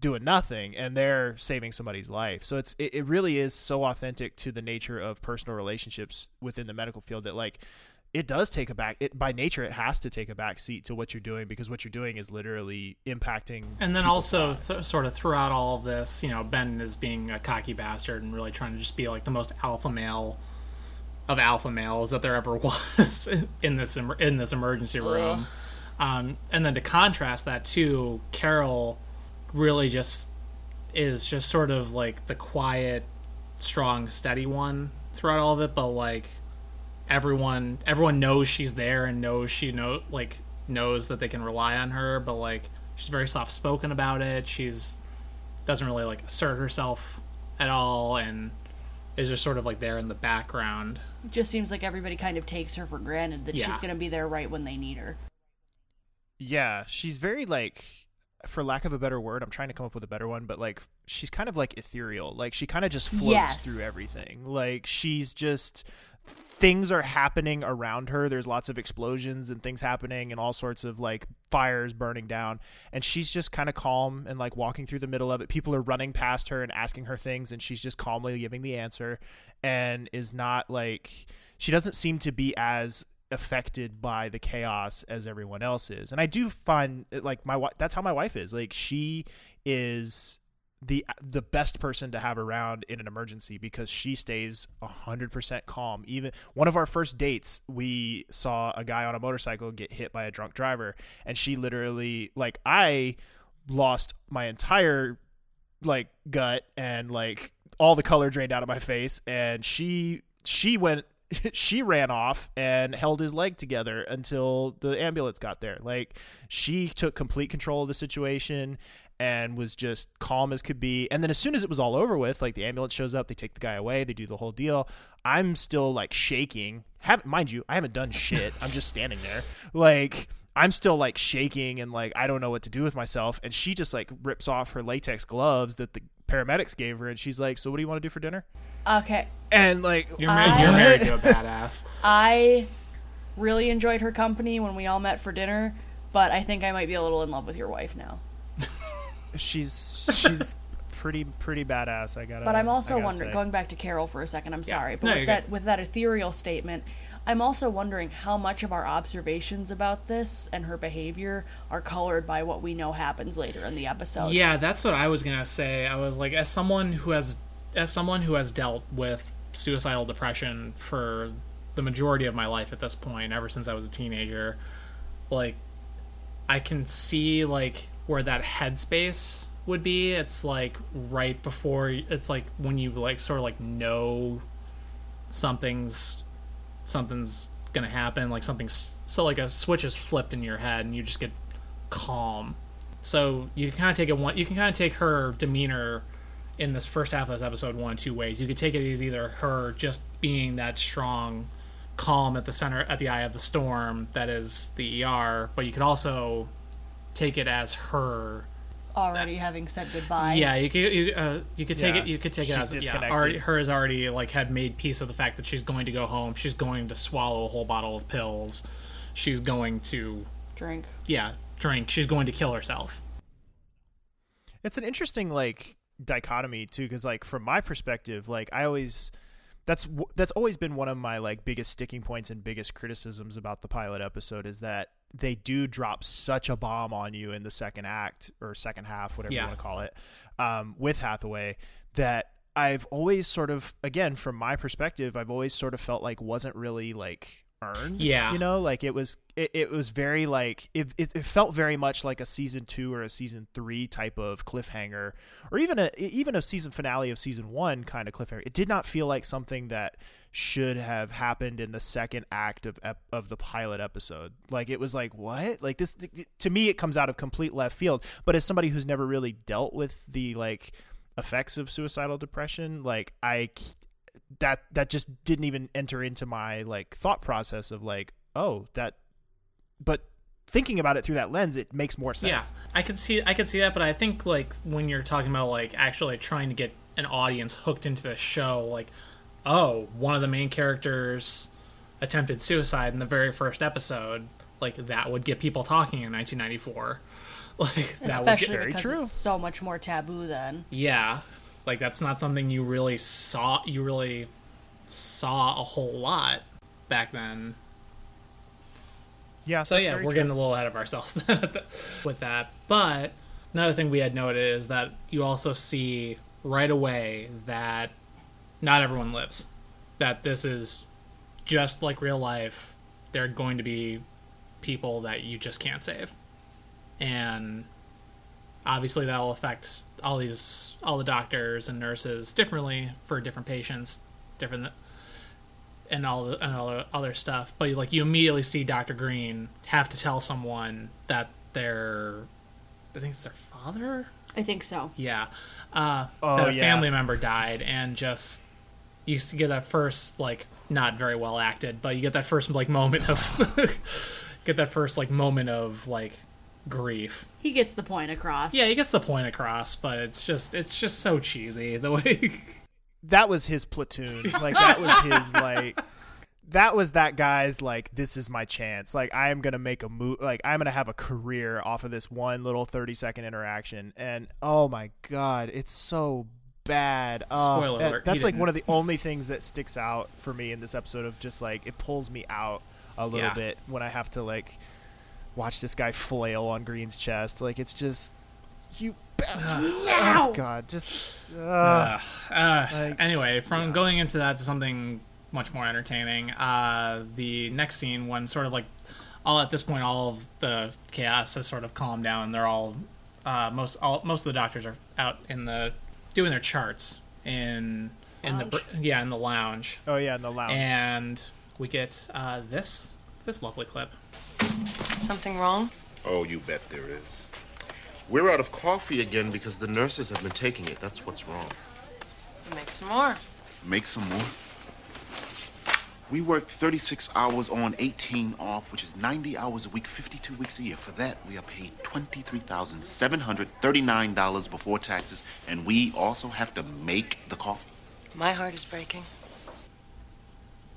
doing nothing, and they're saving somebody's life. So it really is so authentic to the nature of personal relationships within the medical field that, like, it does take a back, it by nature it has to take a back seat to what you're doing, because what you're doing is literally impacting. And then also sort of throughout all of this, you know, Ben is being a cocky bastard and really trying to just be like the most alpha male of alpha males that there ever was in this emergency room. And then to contrast that too, Carol really just is just sort of like the quiet, strong, steady one throughout all of it, but like everyone knows she's there and knows that they can rely on her, but like she's very soft spoken about it. She's doesn't really like assert herself at all and is just sort of like there in the background. It just seems like everybody kind of takes her for granted that she's going to be there right when they need her. Yeah, she's very like, for lack of a better word, I'm trying to come up with a better one, but like she's kind of like ethereal. Like she kind of just floats through everything. Like she's just, things are happening around her. There's lots of explosions and things happening and all sorts of like fires burning down, and she's just kind of calm and like walking through the middle of it. People are running past her and asking her things, and she's just calmly giving the answer, and is not like, she doesn't seem to be as affected by the chaos as everyone else is. And I do find like that's how my wife is. Like she is the best person to have around in an emergency, because she stays 100% calm. Even one of our first dates, we saw a guy on a motorcycle get hit by a drunk driver, and she literally, like, I lost my entire like gut and like all the color drained out of my face, and she ran off and held his leg together until the ambulance got there. Like she took complete control of the situation and was just calm as could be. And then as soon as it was all over with, like the ambulance shows up, they take the guy away, they do the whole deal. I'm still like shaking. Mind you, I haven't done shit. I'm just standing there. Like I'm still like shaking and like I don't know what to do with myself. And she just like rips off her latex gloves that the paramedics gave her, and she's like, "So what do you want to do for dinner?" Okay. And like you're married to a badass. I really enjoyed her company when we all met for dinner, but I think I might be a little in love with your wife now. She's pretty badass. But I'm also wondering, going back to Carol for a second, I'm sorry, but with that ethereal statement, I'm also wondering how much of our observations about this and her behavior are colored by what we know happens later in the episode. Yeah, that's what I was gonna say. I was like, as someone who has dealt with suicidal depression for the majority of my life at this point, ever since I was a teenager, like I can see like where that headspace would be. It's like right before, it's like when you like sort of like know something's gonna happen, like something's, so like a switch is flipped in your head and you just get calm. So you kind of take it one, you can kind of take her demeanor in this first half of this episode one of two ways. You could take it as either her just being that strong, calm at the center, at the eye of the storm that is the ER, but you could also take it as her already having said goodbye. Yeah, you could take it as already, her has already like had made peace of the fact that she's going to go home, she's going to swallow a whole bottle of pills, she's going to drink, she's going to kill herself. It's an interesting like dichotomy too, because like from my perspective, like I always, that's always been one of my like biggest sticking points and biggest criticisms about the pilot episode, is that they do drop such a bomb on you in the second act or second half, whatever you want to call it, with Hathaway, that I've always sort of, again, from my perspective, I've always sort of felt like wasn't really like earned. Yeah. You know, like it was very like, it felt very much like a season 2 or a season 3 type of cliffhanger, or even a season finale of season 1 kind of cliffhanger. It did not feel like something that should have happened in the second act of the pilot episode. Like it was like, what? Like this, to me, it comes out of complete left field. But as somebody who's never really dealt with the like effects of suicidal depression, like that just didn't even enter into my like thought process of like, oh, that, but thinking about it through that lens, it makes more sense. Yeah, I could see that, but I think like when you're talking about like actually trying to get an audience hooked into the show, like, oh, one of the main characters attempted suicide in the very first episode, like that would get people talking in 1994. Like, that was very true. It's so much more taboo then. Yeah. Like, that's not something you really saw a whole lot back then. Yeah. So yeah, we're getting a little ahead of ourselves with that. But another thing we had noted is that you also see right away that not everyone lives. That this is just like real life. There are going to be people that you just can't save. And obviously that will affect all the doctors and nurses differently for different patients, and all the other stuff. But like, you immediately see Dr. Green have to tell someone that I think it's their father? I think so. Yeah. Family member died, and just you get that first, like, not very well acted, but you get that first like moment of like grief. He gets the point across. Yeah, he gets the point across, but it's just so cheesy the way. That was his platoon. Like, that was his, like, that was that guy's, like, this is my chance. Like, I am going to make a move. Like, I'm going to have a career off of this one little 30-second interaction. And, oh, my God, it's so bad. Spoiler alert. That's, like, one of the only things that sticks out for me in this episode of just, like, it pulls me out a little bit when I have to, like, watch this guy flail on Green's chest. Like, it's just, you bastard. Oh, God, just... anyway, from going into that to something much more entertaining, the next scene, when sort of like at this point all of the chaos has sort of calmed down, they're all most of the doctors are out in the doing their charts in the lounge. Oh yeah, in the lounge. And we get this lovely clip. Something wrong? Oh, you bet there is. We're out of coffee again because the nurses have been taking it. That's what's wrong. Make some more. Make some more? We work 36 hours on, 18 off, which is 90 hours a week, 52 weeks a year. For that, we are paid $23,739 before taxes, and we also have to make the coffee. My heart is breaking.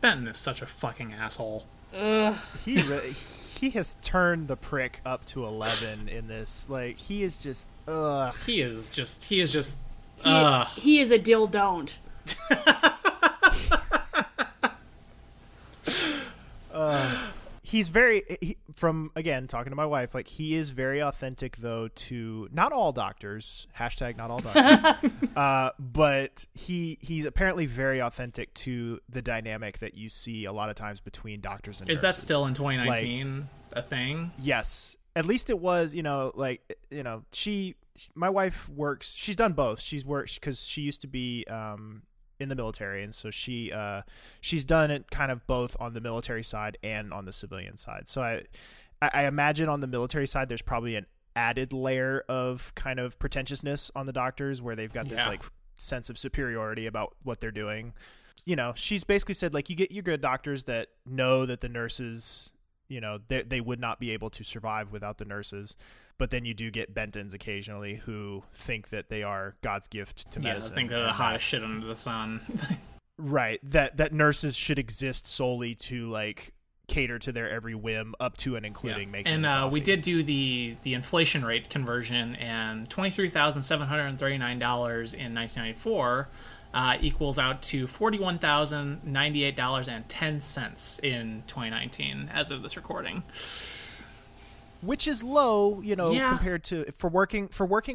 Benton is such a fucking asshole. Ugh. He has turned the prick up to 11 in this. Like, he is just, ugh. He is just, ugh. He is a dildo. He's very, talking to my wife, like, he is very authentic, though, to not all doctors, hashtag not all doctors, but he's apparently very authentic to the dynamic that you see a lot of times between doctors and nurses. Is that still in 2019 a thing? Yes. At least it was, my wife works, she's done both. She's worked, because she used to be, in the military, and so she's done it kind of both on the military side and on the civilian side. So I imagine on the military side there's probably an added layer of kind of pretentiousness on the doctors, where they've got this like sense of superiority about what they're doing. You know, she's basically said, like, you get your good doctors that know that the nurses, you know, they would not be able to survive without the nurses. But then you do get Bentons occasionally who think that they are God's gift to medicine. Yeah, I think they're the hottest shit under the sun. Right. That nurses should exist solely to, like, cater to their every whim, up to and including making And coffee. We did do the inflation rate conversion, and $23,739 in 1994 equals out to $41,098.10 in 2019 as of this recording. Which is low, compared to for working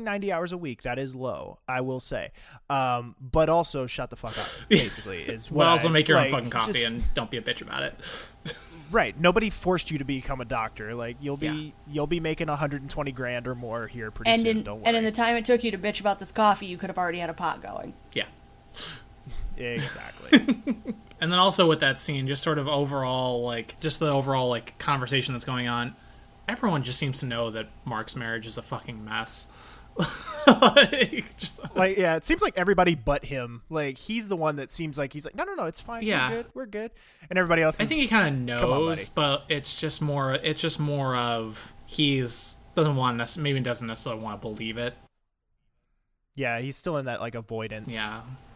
90 hours a week. That is low, I will say. But also, shut the fuck up. Basically, is what. But also, make your own fucking coffee and don't be a bitch about it. Right. Nobody forced you to become a doctor. Like, you'll be making $120,000 or more here pretty soon. Don't worry. And in the time it took you to bitch about this coffee, you could have already had a pot going. Yeah. Exactly. And then also with that scene, just sort of overall, like, just the overall, like, conversation that's going on. Everyone just seems to know that Mark's marriage is a fucking mess. It seems like everybody but him. Like, he's the one that seems like he's like, no, it's fine. Yeah. We're good. And everybody else. I think he kind of knows, but it's just more of he's doesn't necessarily want to believe it. Yeah, he's still in that, like, avoidance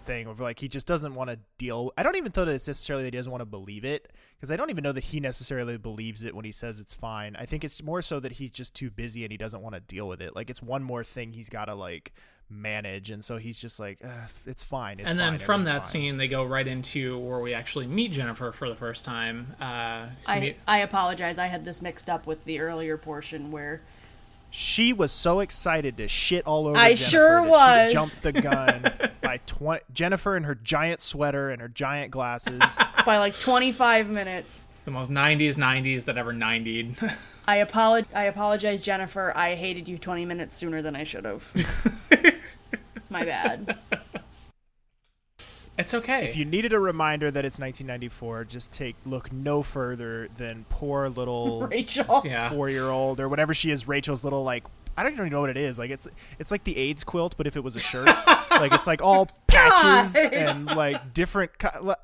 thing of like he just doesn't want to deal. I don't even think that it's necessarily that he doesn't want to believe it, because I don't even know that he necessarily believes it when he says it's fine. I think it's more so that he's just too busy and he doesn't want to deal with it. Like it's one more thing he's got to like manage, and so he's just like, it's fine. It's and then fine, from that fine. Scene, they go right into where we actually meet Jennifer for the first time. I apologize. I had this mixed up with the earlier portion where. She was so excited to shit all over Jennifer. I sure was. She jumped the gun by Jennifer in her giant sweater and her giant glasses. By like 25 minutes. The most 90s that ever 90'd. I apologize, Jennifer. I hated you 20 minutes sooner than I should have. My bad. It's okay. If you needed a reminder that it's 1994, just look no further than poor little Rachel, 4-year-old or whatever she is. Rachel's little, like, I don't even know what it is. Like it's like the AIDS quilt, but if it was a shirt, like it's like all patches and like different.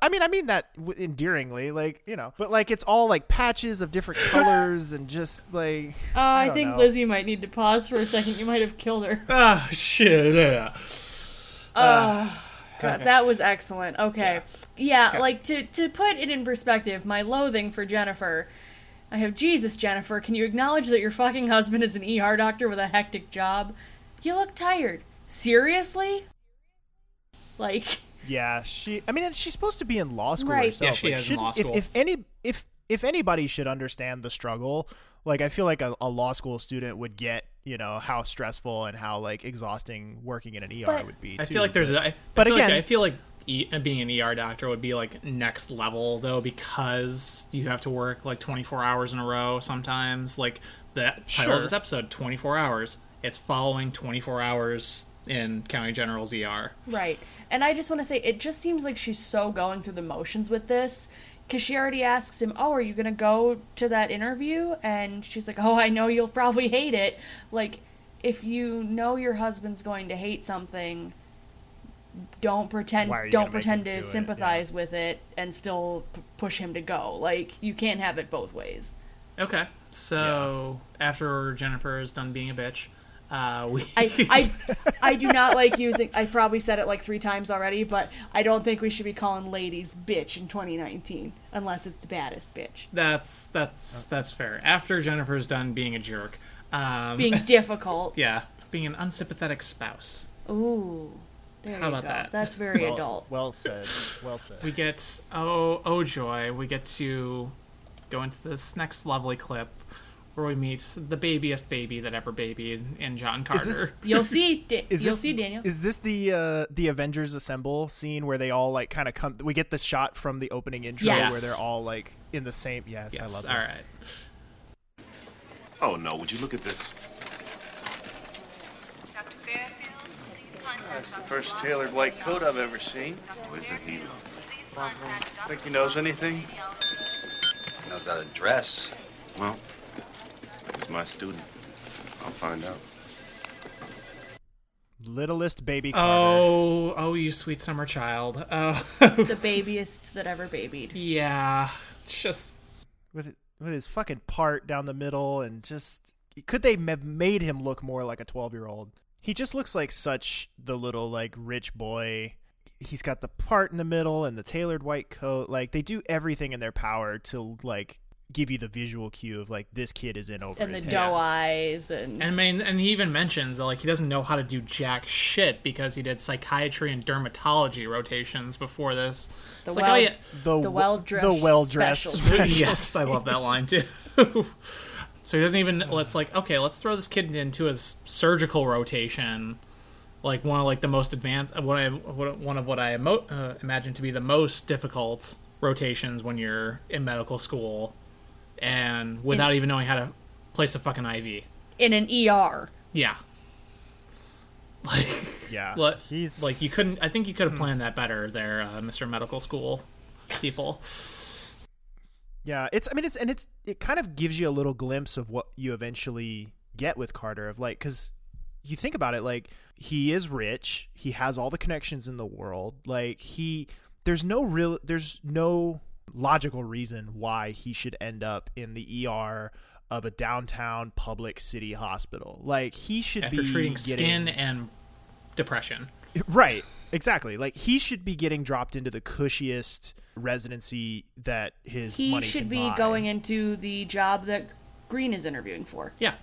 I mean that endearingly, like, you know, but like it's all like patches of different colors and just like. Oh, I think know. Lizzie might need to pause for a second. You might have killed her. Oh shit! Yeah. God, that was excellent. Okay. Yeah, okay. Like, to put it in perspective, my loathing for Jennifer, I have, Jesus, Jennifer, can you acknowledge that your fucking husband is an ER doctor with a hectic job? You look tired. Seriously? Like... Yeah, she's supposed to be in law school herself. Yeah, she is in law school. If anybody should understand the struggle, like, I feel like a law school student would get, you know, how stressful and how like exhausting working in an ER would be. I feel like there's, being an ER doctor would be like next level though, because you have to work like 24 hours in a row sometimes. Like the title of this episode, 24 hours. It's following 24 hours in County General's ER. Right, and I just want to say it just seems like she's so going through the motions with this. Because she already asks him, oh, are you going to go to that interview? And she's like, oh, I know you'll probably hate it. Like, if you know your husband's going to hate something, don't pretend to sympathize with it and still push him to go. Like, you can't have it both ways. Okay. So, after Jennifer is done being a bitch, I do not like using, I probably said it like 3 times already, but I don't think we should be calling ladies bitch in 2019 unless it's baddest bitch. That's fair. After Jennifer's done being a jerk, being difficult, being an unsympathetic spouse. Ooh, there how you about go. That? That's very adult. Well said. Well said. We get joy. We get to go into this next lovely clip. Where we meet the babiest baby that ever babied in John Carter. You'll see, Daniel. Is this the Avengers Assemble scene where they all like kind of come? We get the shot from the opening intro where they're all like in the same. Yes, I love this. All right. Oh no! Would you look at this? Dr. Fairfield, please contact. That's the first tailored white coat I've ever seen. Where's the hero? Think he knows anything? He knows how to dress. Well. It's my student. I'll find out. Littlest baby Carter. Oh, you sweet summer child. Oh. The babiest that ever babied. Yeah. Just with his fucking part down the middle and just... Could they have made him look more like a 12-year-old? He just looks like such the little, like, rich boy. He's got the part in the middle and the tailored white coat. Like, they do everything in their power to, like... give you the visual cue of like this kid is in over and his the head. Doe eyes and he even mentions that like he doesn't know how to do jack shit because he did psychiatry and dermatology rotations before this. The well dressed special. Yes, I love that line too. So he doesn't even let's throw this kid into his surgical rotation, like one of like the most advanced what I imagine to be the most difficult rotations when you're in medical school. And without even knowing how to place a fucking IV. In an ER. Yeah. Like, yeah. He's... Like, you couldn't... I think you could have planned that better there, Mr. Medical School people. Yeah, it kind of gives you a little glimpse of what you eventually get with Carter, of, like, because you think about it, like, he is rich, he has all the connections in the world, like, there's no logical reason why he should end up in the ER of a downtown public city hospital. Like, he should be treating skin and depression. Right. Exactly. Like, he should be getting dropped into the cushiest residency that his money should be going into the job that Green is interviewing for. Yeah.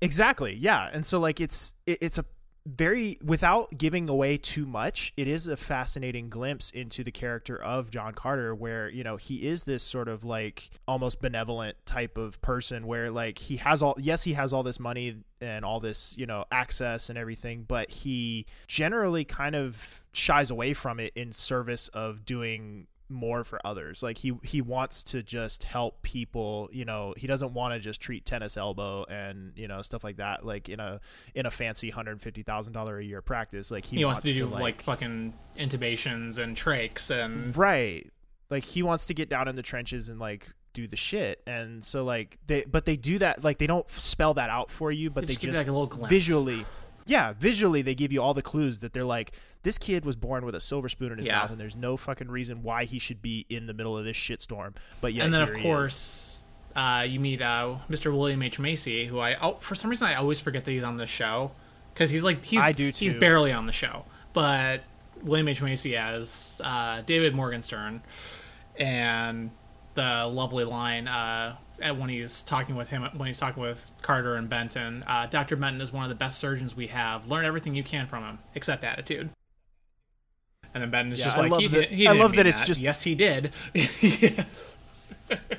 Exactly. Yeah. And so, like, it's a very, without giving away too much, it is a fascinating glimpse into the character of John Carter, where, you know, he is this sort of like almost benevolent type of person where, like, he has all this money and all this, you know, access and everything, but he generally kind of shies away from it in service of doing more for others. Like, he wants to just help people, you know. He doesn't want to just treat tennis elbow and, you know, stuff like that, like in a fancy $150,000 a year practice. Like, he wants to do like fucking intubations and trachs and right, like, he wants to get down in the trenches and like do the shit. And so, like, they do that, like, they don't spell that out for you, but they just give you, like, a little glimpse. Visually, they give you all the clues that they're like, this kid was born with a silver spoon in his mouth, and there's no fucking reason why he should be in the middle of this shitstorm. But yeah, and then of course, you meet Mr. William H. Macy, who for some reason I always forget that he's on this show, because he's barely on the show. But William H. Macy as David Morgenstern, and the lovely line. When he's talking with Carter and Benton, Dr. Benton is one of the best surgeons we have. Learn everything you can from him, except attitude. And then Benton is just like, yes, he did. Yes.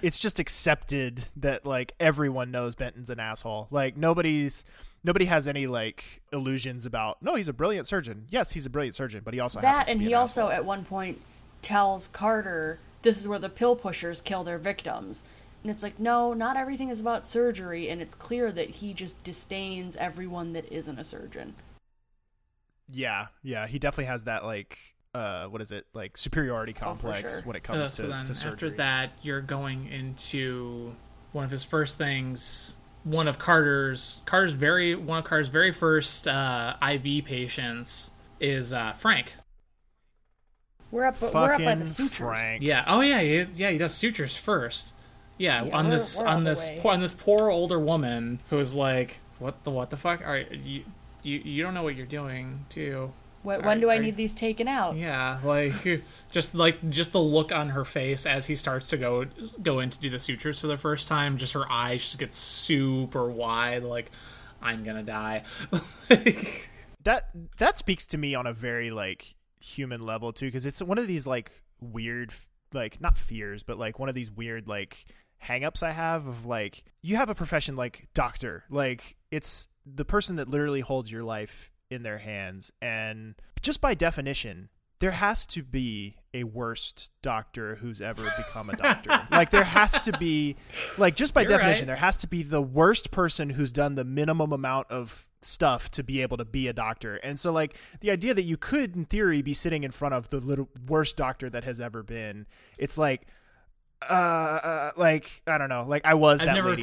It's just accepted that, like, everyone knows Benton's an asshole. Like, nobody has any, like, illusions about, no, he's a brilliant surgeon. Yes, he's a brilliant surgeon, but he also happens to be an asshole. And he also, at one point, tells Carter, this is where the pill pushers kill their victims. And it's like, no, not everything is about surgery, and it's clear that he just disdains everyone that isn't a surgeon. Yeah, he definitely has that, like, superiority complex when it comes to surgery. After that, you're going into one of his first things, one of Carter's very first IV patients is Frank. We're up by the sutures. Frank. Yeah. Oh yeah. He does sutures first. Yeah, yeah, on this poor older woman who's like, what the fuck? All right, you don't know what you're doing, do you? When do I need these taken out? Yeah, like just the look on her face as he starts to go in to do the sutures for the first time. Just her eyes just get super wide, like, I'm gonna die. That speaks to me on a very, like, human level too, because it's one of these, like, weird, like, not fears, but like one of these weird, like, hang-ups I have of, like, you have a profession like doctor, like, it's the person that literally holds your life in their hands, and just by definition there has to be a worst doctor who's ever become a doctor. Like, there has to be, like, just by definition, there has to be the worst person who's done the minimum amount of stuff to be able to be a doctor. And so, like, the idea that you could, in theory, be sitting in front of the little worst doctor that has ever been, it's like, like, I don't know, like, I was. I've never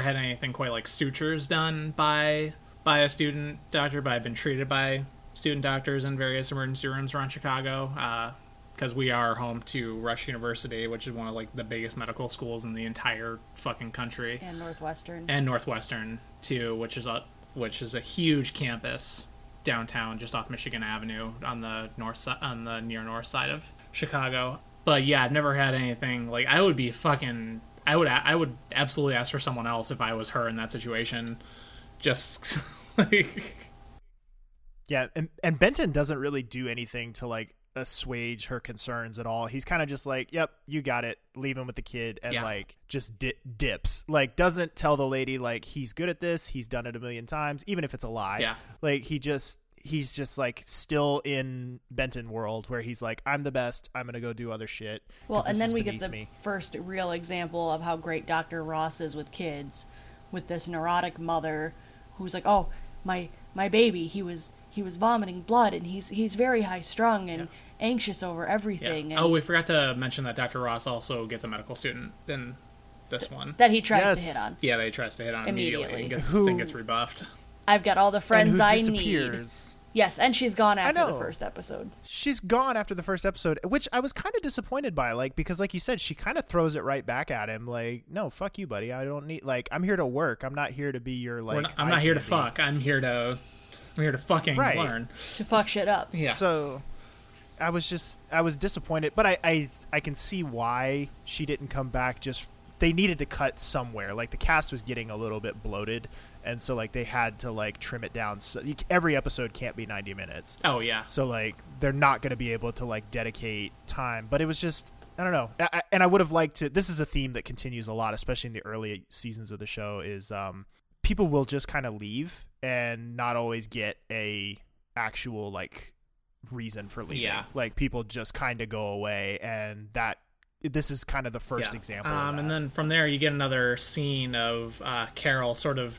had anything quite like sutures done by a student doctor, but I've been treated by student doctors in various emergency rooms around Chicago, because we are home to Rush University, which is one of, like, the biggest medical schools in the entire fucking country, and Northwestern too, which is a huge campus downtown, just off Michigan Avenue on the near north side of Chicago. But yeah, I've never had anything like, I would absolutely ask for someone else if I was her in that situation. Just like, yeah, and Benton doesn't really do anything to, like, assuage her concerns at all. He's kind of just like, yep, you got it, leave him with the kid, and like, just dips, like, doesn't tell the lady, like, he's good at this, he's done it a million times, even if it's a lie. Yeah, like, he's just like still in Benton world where he's like, I'm the best, I'm gonna go do other shit. Well, and then we get the first real example of how great Dr. Ross is with kids, with this neurotic mother who's like, oh, my baby, he was vomiting blood, and he's very high-strung and anxious over everything. Yeah. And we forgot to mention that Dr. Ross also gets a medical student in this one. That he tries to hit on. Yeah, that he tries to hit on immediately and gets rebuffed. I've got all the friends I need. Yes, and she's gone after the first episode. She's gone after the first episode, which I was kind of disappointed by, like, because, like you said, she kind of throws it right back at him, like, no, fuck you, buddy. I don't need, like, I'm here to work. I'm not here to be your, like... I'm not here to fuck. I'm here to fucking learn. To fuck shit up. Yeah. So I was disappointed, but I can see why she didn't come back. Just they needed to cut somewhere. Like the cast was getting a little bit bloated, and so like they had to like trim it down. So, every episode can't be 90 minutes. Oh yeah. So like they're not going to be able to like dedicate time. But it was just I don't know. And I would have liked to. This is a theme that continues a lot, especially in the early seasons of the show. Is people will just kind of leave and not always get a actual like reason for leaving. Yeah. Like people just kind of go away, and that this is kind of the first example of that. And then from there you get another scene of Carol sort of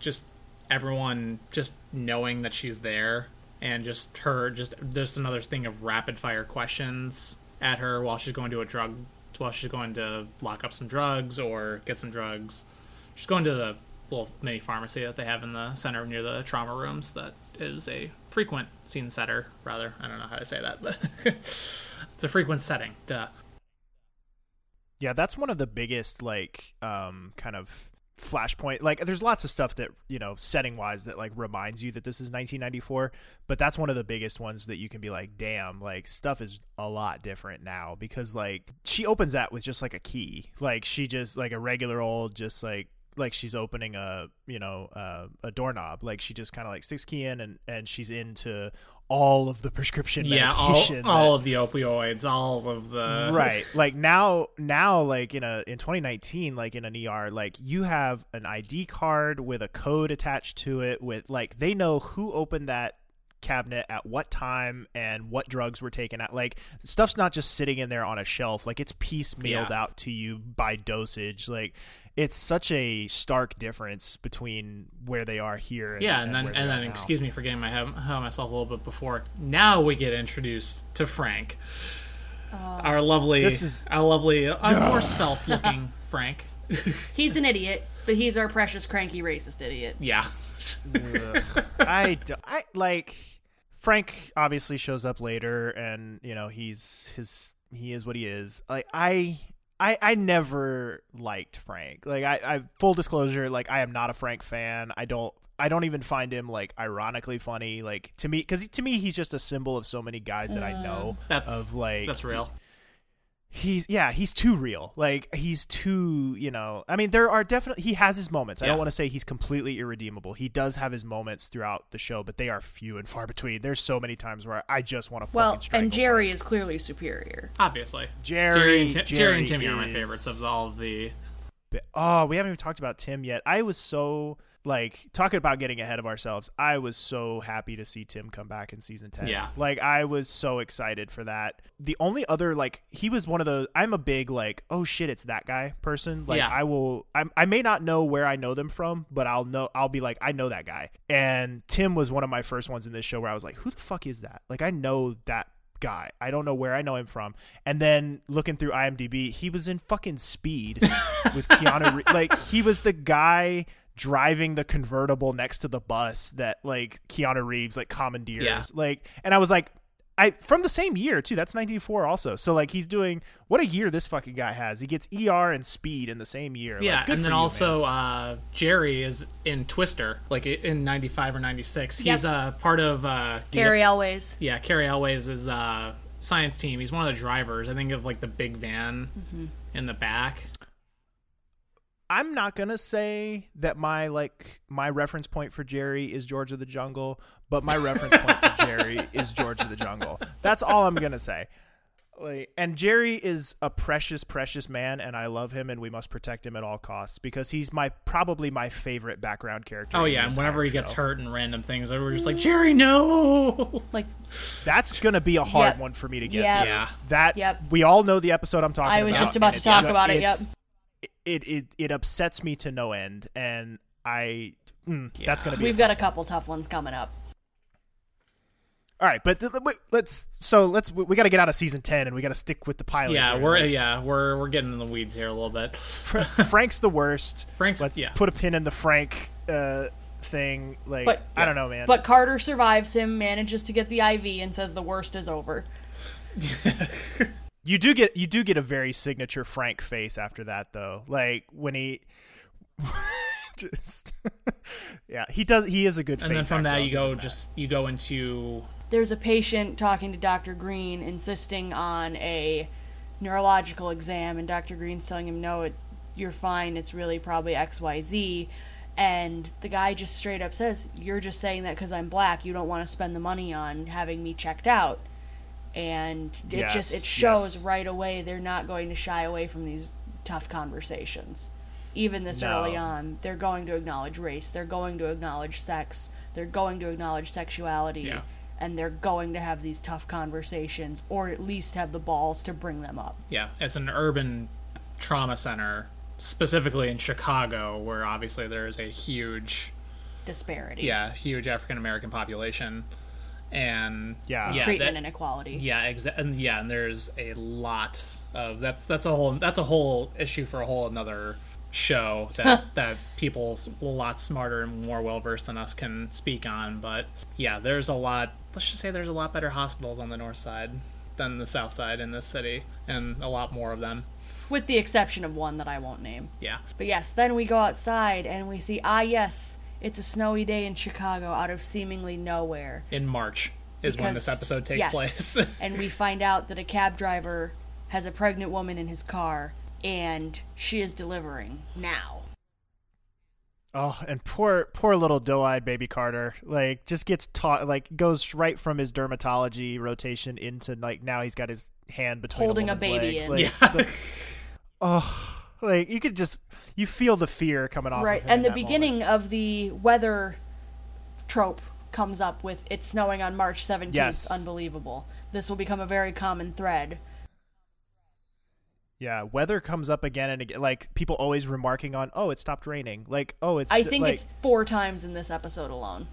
just everyone just knowing that she's there, and just her just another thing of rapid fire questions at her while she's going to lock up some drugs or get some drugs. She's going to the little mini pharmacy that they have in the center near the trauma rooms that is a frequent scene setter, rather. I don't know how to say that, but it's a frequent setting. Duh. Yeah, that's one of the biggest, like, kind of flashpoint. Like, there's lots of stuff that, you know, setting-wise that, like, reminds you that this is 1994, but that's one of the biggest ones that you can be like, damn, like, stuff is a lot different now, because, like, she opens that with just, like, a key. Like, she just, like, a regular old, just, like she's opening a, you know, a doorknob. Like she just kind of like sticks key in and she's into all of the prescription medication. Yeah, all of the opioids, all of the... Right. Like now, like in 2019, like in an ER, like you have an ID card with a code attached to it with like, they know who opened that cabinet at what time and what drugs were taken out. Like stuff's not just sitting in there on a shelf. Like it's piecemealed out to you by dosage. Like, it's such a stark difference between where they are here. And then excuse me for getting my head on myself a little bit before. Now we get introduced to Frank, our more svelte looking Frank. He's an idiot, but he's our precious cranky racist idiot. Yeah. I like Frank obviously shows up later, and you know he is what he is. Like I never liked Frank. Like I full disclosure, like I am not a Frank fan. I don't even find him like ironically funny. Like to me, because to me he's just a symbol of so many guys that I know. That's real. He's too real. Like he's too, you know. I mean, there are definitely he has his moments. I don't want to say he's completely irredeemable. He does have his moments throughout the show, but they are few and far between. There's so many times where I just want to fucking strangle. Well, and Jerry him. Is clearly superior. Obviously, Jerry and Timmy are my favorites of all of the. Oh, we haven't even talked about Tim yet. I was so like talking about getting ahead of ourselves. I was so happy to see Tim come back in season 10. Yeah, like I was so excited for that. The only other like he was one of those. I'm a big like oh shit it's that guy person. Like yeah. I may not know where I know them from, but I'll be like I know that guy. And Tim was one of my first ones in this show where I was like who the fuck is that? Like I know that guy. I don't know where I know him from. And then looking through IMDb, he was in fucking Speed with Keanu Reeves. Like he was the guy driving the convertible next to the bus that like Keanu Reeves like commandeers. Yeah. Like and I was like I from the same year too. That's 1994 also. So like he's doing what a year this fucking guy has. He gets ER and Speed in the same year. Yeah, like, and then also Jerry is in Twister like in 95 or 96. He's part of Carrie Elways. Yeah, Carrie Elways is science team. He's one of the drivers. I think of like the big van in the back. I'm not going to say that my reference point for Jerry is George of the Jungle, but my reference point for Jerry is George of the Jungle. That's all I'm going to say. Like, and Jerry is a precious, precious man, and I love him, and we must protect him at all costs because he's probably my favorite background character. Oh, yeah, and whenever he gets hurt and random things, we're just like, Jerry, no! Like, that's going to be a hard one for me to get through. Yeah. We all know the episode I'm talking about. I was just about to talk about it, It upsets me to no end, and that's going to be... We've got a couple tough ones coming up. All right, but we got to get out of season 10 and we got to stick with the pilot. Yeah, here. We're getting in the weeds here a little bit. Frank's the worst. Let's put a pin in the Frank thing. Like but, I don't know, man. But Carter survives him, manages to get the IV, and says the worst is over. You do get a very signature Frank face after that though. Like when he just he is a good face. And then from that you go into there's a patient talking to Dr. Green, insisting on a neurological exam, and Dr. Green's telling him, no, you're fine, it's really probably XYZ, and the guy just straight up says, you're just saying that because I'm black, you don't want to spend the money on having me checked out. And it shows right away they're not going to shy away from these tough conversations. Even this early on, they're going to acknowledge race, they're going to acknowledge sex, they're going to acknowledge sexuality, and they're going to have these tough conversations, or at least have the balls to bring them up. Yeah, it's an urban trauma center, specifically in Chicago, where obviously there is a huge disparity. Yeah, huge African American population. And treatment inequality. Yeah, exactly. And and there's a lot of that's a whole issue for a whole another show that people a lot smarter and more well versed than us can speak on. But yeah, there's a lot. Let's just say there's a lot better hospitals on the north side than the south side in this city, and a lot more of them. With the exception of one that I won't name. Yeah. But yes, then we go outside and we see, it's a snowy day in Chicago out of seemingly nowhere. In March is when this episode takes place. And we find out that a cab driver has a pregnant woman in his car, and she is delivering now. Oh, and poor little doe-eyed baby Carter, like, just gets taught, like, goes right from his dermatology rotation into, like, now he's got his hand between holding a baby legs. You could just, you feel the fear coming off. Right, of him and the beginning of the weather trope comes up with, it's snowing on March 17th. Yes. Unbelievable. This will become a very common thread. Yeah, weather comes up again and again. Like, people always remarking on, oh, it stopped raining. Like, oh, it's... I think it's 4 times in this episode alone.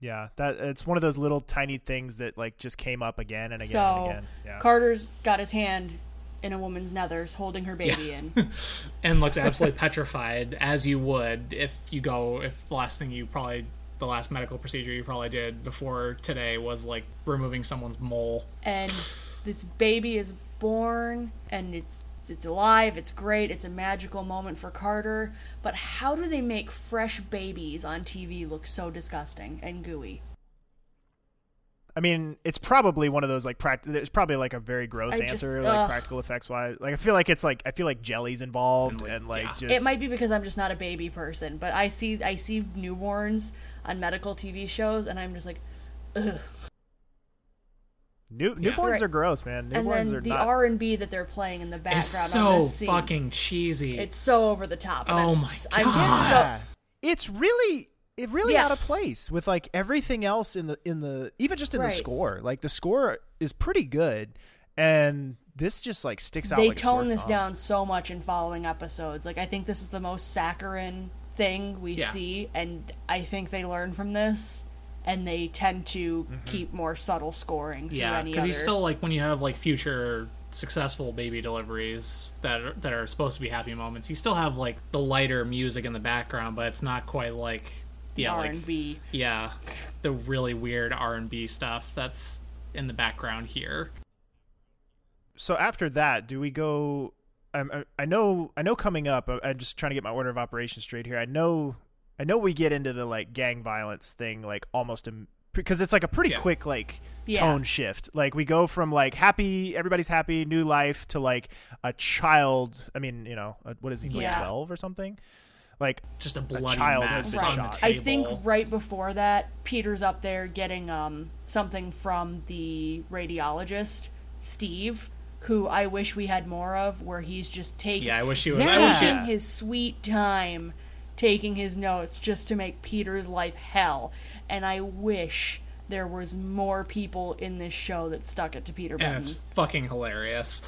Yeah, it's one of those little tiny things that, like, just came up again and again and again. Yeah. Carter's got his hand in a woman's nethers holding her baby in. And looks absolutely petrified, as you would if the last medical procedure you probably did before today was, like, removing someone's mole. And this baby is... born, and it's alive, it's great, it's a magical moment for Carter, but how do they make fresh babies on TV look so disgusting and gooey? I mean, it's probably one of those, like, there's probably, like, a very gross answer, practical effects wise. Like, I feel like it's, like, I feel like jelly's involved, and like, just... It might be because I'm just not a baby person, but I see newborns on medical TV shows, and I'm just like, ugh. Newborns are gross, man. Newborns are not. And then the R&B that they're playing in the background on this scene. It's so fucking cheesy. It's so over the top. Oh, my God. It's really out of place with, like, everything else in the even just in the score. Like, the score is pretty good, and this just, like, sticks out. They tone this down so much in following episodes. Like, I think this is the most saccharine thing we see, and I think they learn from this. And they tend to keep more subtle scoring through any other. Yeah, because you still, like, when you have, like, future successful baby deliveries that are supposed to be happy moments, you still have, like, the lighter music in the background, but it's not quite like R&B. Like, the really weird R&B stuff that's in the background here. So after that, do we go? I know. Coming up, I'm just trying to get my order of operations straight here. I know we get into the, like, gang violence thing, like, almost because it's, like, a pretty quick, like, tone shift. Like, we go from, like, happy, everybody's happy, new life, to, like, a child. I mean, you know, what is he, like, 12 or something? Like, just a bloody child has been shot. I think right before that, Peter's up there getting something from the radiologist, Steve, who I wish we had more of, where he's just taking his sweet time, taking his notes just to make Peter's life hell. And I wish there was more people in this show that stuck it to Peter Benton. And it's fucking hilarious.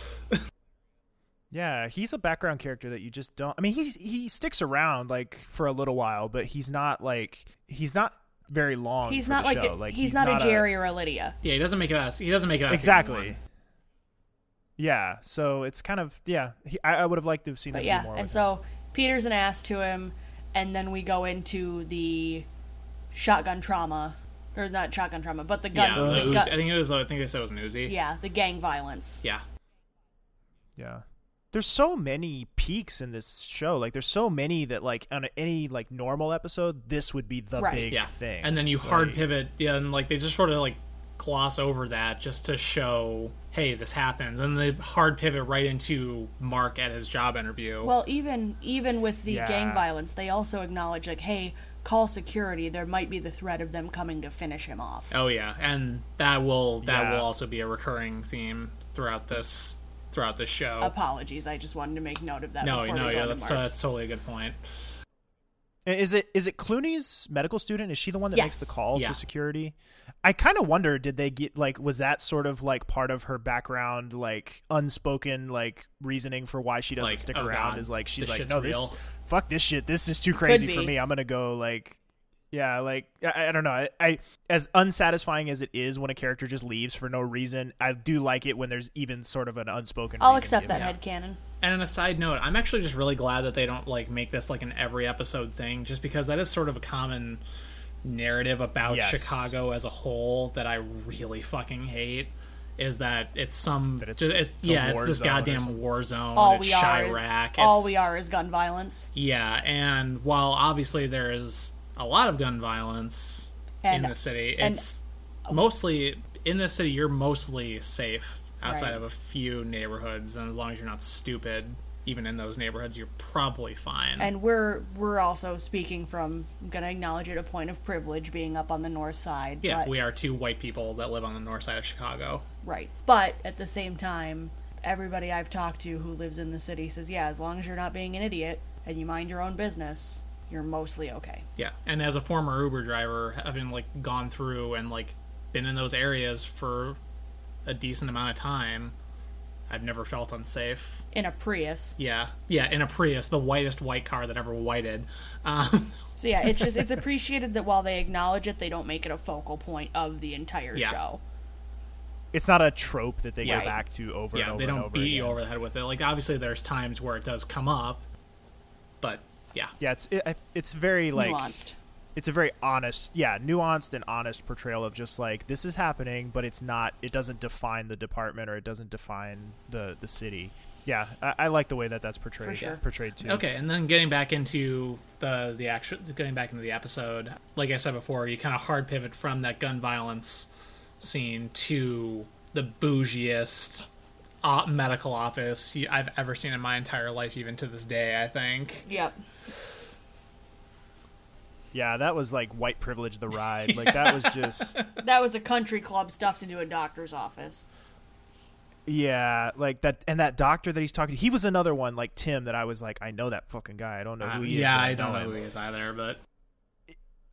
Yeah, he's a background character that you just don't... I mean, he sticks around, like, for a little while, but he's not, like... He's not very long he's not the like show. He's not a Jerry or a Lydia. Yeah, he doesn't make it out. Exactly. Yeah, so it's kind of... Yeah, I would have liked to have seen that more. And so Peter's an ass to him. And then we go into the but the gun. Yeah, I think they said it was an Uzi. Yeah, the gang violence. Yeah. Yeah. there's so many peaks in this show. Like, there's so many that, like, on any, like, normal episode, this would be the big thing. And then you hard pivot, and, like, they just sort of, like, gloss over that just to show, hey, this happens. And they hard pivot right into Mark at his job interview. Well, even with the gang violence, they also acknowledge, like, hey, call security, there might be the threat of them coming to finish him off. Oh, yeah. And that will also be a recurring theme throughout this show. Apologies, I just wanted to make note of that. That's totally a good point. Is it Clooney's medical student? Is she the one that makes the call to security? I kind of wonder, did they get, like, was that sort of, like, part of her background, like, unspoken, like, reasoning for why she doesn't stick around? God, is like, she's like, no, real. This, fuck this shit, this is too crazy for me, I'm gonna go, like, yeah, like, I don't know. I as unsatisfying as it is when a character just leaves for no reason, I do like it when there's even sort of an unspoken reason. I'll accept that headcanon. And on a side note, I'm actually just really glad that they don't, like, make this, like, an every episode thing, just because that is sort of a common narrative about Chicago as a whole that I really fucking hate, is that it's this goddamn war zone. All we are is gun violence. Yeah, and while obviously there is a lot of gun violence in the city, it's mostly in the city, you're mostly safe outside of a few neighborhoods, and as long as you're not stupid, even in those neighborhoods, you're probably fine. And we're also speaking from, I'm gonna acknowledge it, a point of privilege, being up on the north side. Yeah, but we are two white people that live on the north side of Chicago. Right. But at the same time, everybody I've talked to who lives in the city says, yeah, as long as you're not being an idiot and you mind your own business, you're mostly okay. Yeah. And as a former Uber driver, having, like, gone through and, like, been in those areas for a decent amount of time, I've never felt unsafe. In a Prius. Yeah. Yeah, in a Prius, the whitest white car that ever whited. So yeah, it's just, it's appreciated that while they acknowledge it, they don't make it a focal point of the entire show. It's not a trope that they go back to over and over and over. Yeah, they don't beat you over the head with it. Like, obviously there's times where it does come up, but yeah. Yeah, it's very, like, nuanced. It's a very honest, nuanced and honest portrayal of just, like, this is happening, but it's not, it doesn't define the department, or it doesn't define the city. Yeah, I like the way that that's portrayed. For sure. Portrayed too. Okay, and then getting back into the actual, getting back into the episode, like I said before, you kind of hard pivot from that gun violence scene to the bougiest medical office I've ever seen in my entire life, even to this day, I think. Yep. Yeah, that was, like, white privilege the ride. Like, that was just... That was a country club stuffed into a doctor's office. Yeah, like, that... And that doctor that he's talking to, he was another one, like Tim, that I was like, I know that fucking guy. I don't know who he is. Yeah, I don't know who he is either, but...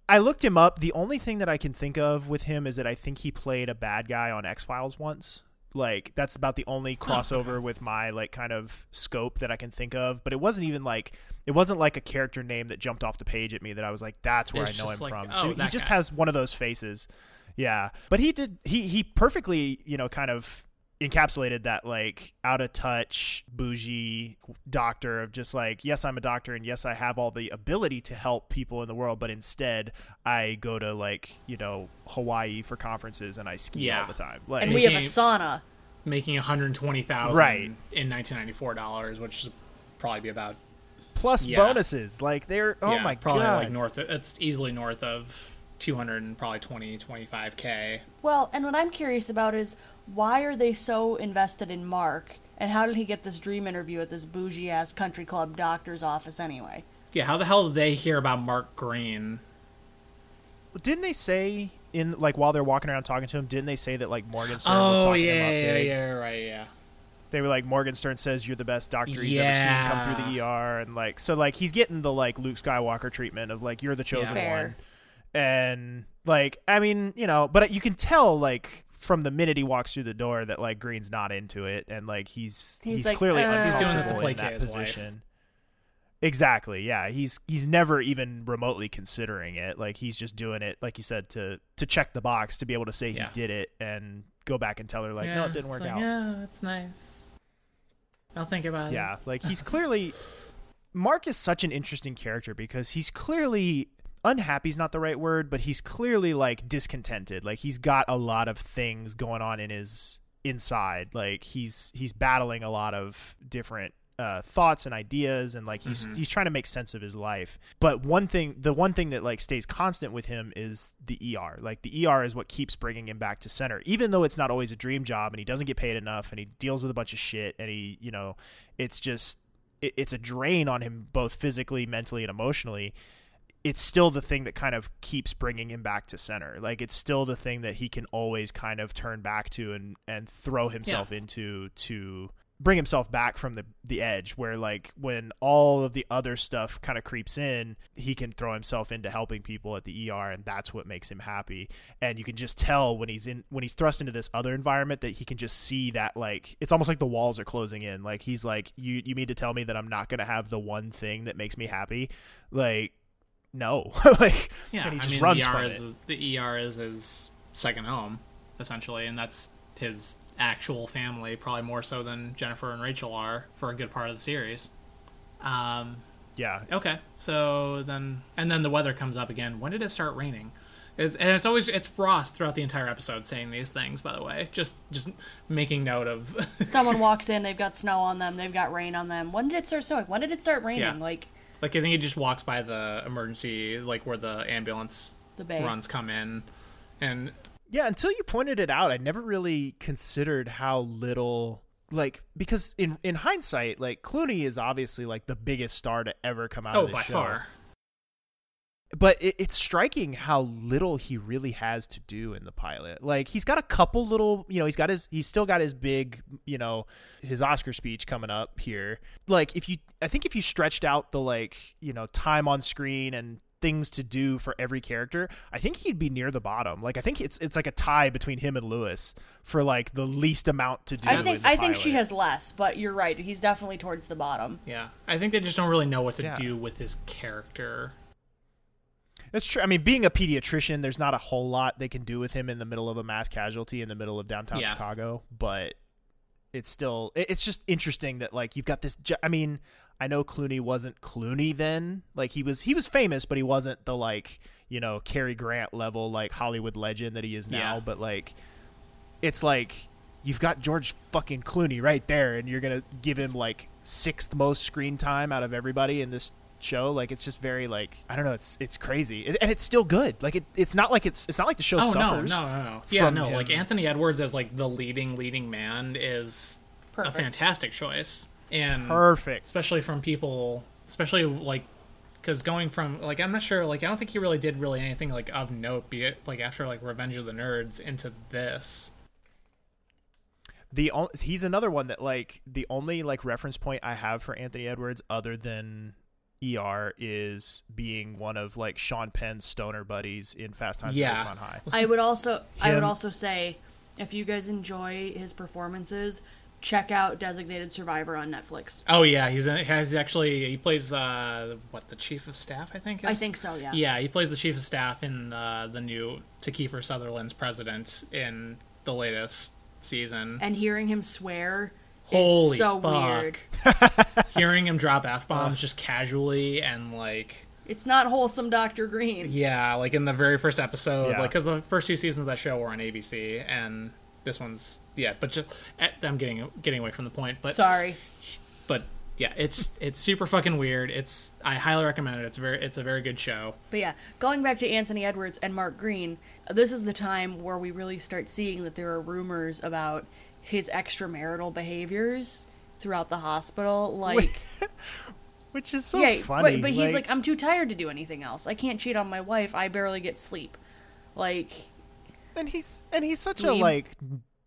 I looked him up. The only thing that I can think of with him is that I think he played a bad guy on X Files once. Like, that's about the only crossover with my, like, kind of scope that I can think of. But it wasn't even, like, it wasn't, like, a character name that jumped off the page at me that I was like, that's where I know him, like, from. Oh, so he just has one of those faces. Yeah. But he did, he perfectly, you know, kind of encapsulated that, like, out of touch, bougie doctor of just, like, yes, I'm a doctor, and yes, I have all the ability to help people in the world, but instead I go to, like, you know, Hawaii for conferences and I ski all the time. Like, and we have a sauna. Making $120,000 in $1994, which would probably be about plus bonuses. Like, they're my probably God. Like north of, it's easily north of 200 and probably 20-25K. Well, and what I'm curious about is, why are they so invested in Mark, and how did he get this dream interview at this bougie-ass country club doctor's office anyway? Yeah, how the hell did they hear about Mark Green? Didn't they say, in, like, while they're walking around talking to him, didn't they say that, like, Morgan Stern was talking him up? Yeah, right. They were like, Morgan Stern says you're the best doctor he's ever seen come through the ER, and, like, so, like, he's getting the, like, Luke Skywalker treatment of, like, you're the chosen one. And, like, I mean, you know, but you can tell, like, from the minute he walks through the door that, like, Green's not into it, and, like, he's like, clearly uncomfortable, he's doing this to play in that position. Wife. Exactly, yeah. He's never even remotely considering it. Like, he's just doing it, like you said, to check the box, to be able to say he did it and go back and tell her, like, no, it didn't work out. Yeah, it's nice. I'll think about it. Yeah, like, he's clearly... Mark is such an interesting character because he's clearly... unhappy is not the right word, but he's clearly, like, discontented. Like, he's got a lot of things going on in his inside. Like, he's battling a lot of different thoughts and ideas, and like he's trying to make sense of his life. But the one thing that like stays constant with him is the ER. Like the ER is what keeps bringing him back to center, even though it's not always a dream job and he doesn't get paid enough and he deals with a bunch of shit and he, you know, it's just it's a drain on him both physically, mentally, and emotionally. It's still the thing that kind of keeps bringing him back to center. Like it's still the thing that he can always kind of turn back to and throw himself into to bring himself back from the edge, where like when all of the other stuff kind of creeps in, he can throw himself into helping people at the ER, and that's what makes him happy. And you can just tell when he's thrust into this other environment that he can just see that, like, it's almost like the walls are closing in. Like he's like, you mean to tell me that I'm not going to have the one thing that makes me happy? Like, no. Like, yeah, and he just runs from it. The ER is his second home, essentially, and that's his actual family, probably more so than Jennifer and Rachel are for a good part of the series. Okay, so then the weather comes up again. When did it start raining? It's Ross throughout the entire episode saying these things, by the way, just making note of someone walks in, they've got snow on them, they've got rain on them. When did it start snowing? When did it start raining? Yeah. Like I think he just walks by the emergency, like where the ambulance runs come in, and yeah, until you pointed it out, I never really considered how little, like, because in hindsight, like, Clooney is obviously, like, the biggest star to ever come out of this show. Oh, by far. But it's striking how little he really has to do in the pilot. Like, he's got a couple little, you know, he's still got his big, you know, his Oscar speech coming up here. Like, I think if you stretched out the, like, you know, time on screen and things to do for every character, I think he'd be near the bottom. Like, I think it's like a tie between him and Lewis for like the least amount to do. I think she has less, but you're right. He's definitely towards the bottom. Yeah. I think they just don't really know what to do with his character. That's true. I mean, being a pediatrician, there's not a whole lot they can do with him in the middle of a mass casualty in the middle of downtown Chicago, but it's still, it's just interesting that like you've got this, I mean, I know Clooney wasn't Clooney then. Like he was famous, but he wasn't the, like, you know, Cary Grant level, like, Hollywood legend that he is now. Yeah. But like, it's like you've got George fucking Clooney right there, and you're gonna give him like sixth most screen time out of everybody in this show. Like, it's just very, like, I don't know. It's crazy, and it's still good. Like it's not like the show suffers. No. Yeah, no. Him. Like Anthony Edwards as like the leading man is perfect. A fantastic choice. And perfect, especially from people, especially like, because going from like, I'm not sure, like, I don't think he really did really anything like of note, be it like after like Revenge of the Nerds into this. He's another one that, like, the only like reference point I have for Anthony Edwards other than ER is being one of like Sean Penn's stoner buddies in Fast Times at Ridgemont High. I would also say, if you guys enjoy his performances, check out Designated Survivor on Netflix. Oh yeah, he plays the chief of staff, I think. I think so. Yeah. Yeah, he plays the chief of staff in the new to Kiefer Sutherland's president in the latest season. And hearing him swear is so weird. Hearing him drop F-bombs just casually and like. It's not wholesome, Dr. Green. Yeah, like in the very first episode, like because the first two seasons of that show were on ABC and. This one's but just I'm getting away from the point. But sorry, but yeah, it's super fucking weird. I highly recommend it. It's a very good show. But yeah, going back to Anthony Edwards and Mark Green, this is the time where we really start seeing that there are rumors about his extramarital behaviors throughout the hospital, like which is so funny. But he's like, I'm too tired to do anything else. I can't cheat on my wife. I barely get sleep, like. And he's such a like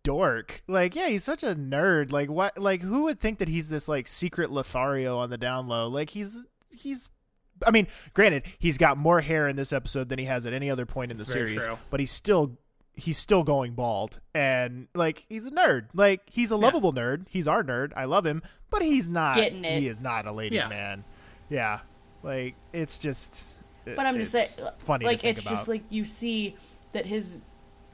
dork. Like, yeah, he's such a nerd. Like, what? Like, who would think that he's this like secret Lothario on the down low? Like, he's. I mean, granted, he's got more hair in this episode than he has at any other point in the series. True. But he's still going bald, and like he's a nerd. Like, he's a lovable nerd. He's our nerd. I love him, but he's not. Getting it. He is not a ladies' man. Yeah, like it's just. But I'm just saying, funny. Like, to think it's about. Just like you see that his.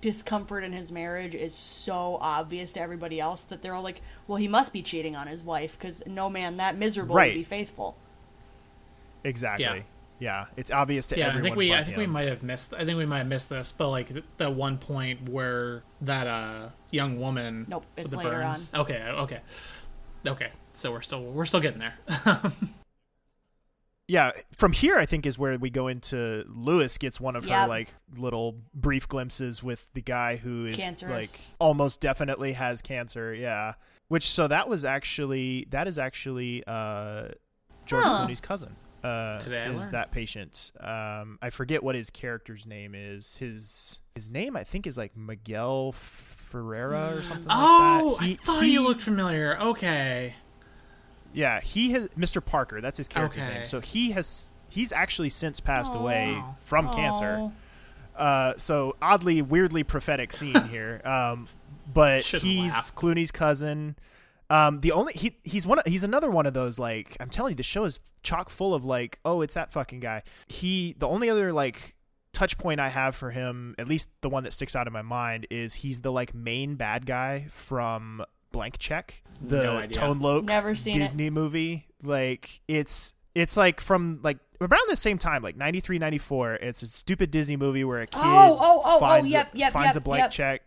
Discomfort in his marriage is so obvious to everybody else that they're all like, well, he must be cheating on his wife because no man that miserable would be faithful. Exactly. Yeah. It's obvious to everyone. I think we might have missed this, but like the one point where that young woman. Nope. It's later on. Okay. so we're still getting there. Yeah, from here I think is where we go into Lewis gets one of her like little brief glimpses with the guy who is cancerous. Like almost definitely has cancer. Yeah, which so that is actually George Clooney's cousin. Today I is that patient? I forget what his character's name is. His name I think is like Miguel Ferreira or something. Oh, like that. I thought he looked familiar. Okay. Yeah, he has Mr. Parker. That's his character's name. So he's actually since passed away from cancer. So weirdly prophetic scene here. But he's Clooney's cousin. He's another one of those, like, I'm telling you, the show is chock full of like, oh, it's that fucking guy. The only other like touch point I have for him, at least the one that sticks out in my mind, is he's the like main bad guy from Blank Check, the Tone Loc Disney movie. Like it's like from like around the same time, like 93, 94. It's a stupid Disney movie where a kid finds a blank check,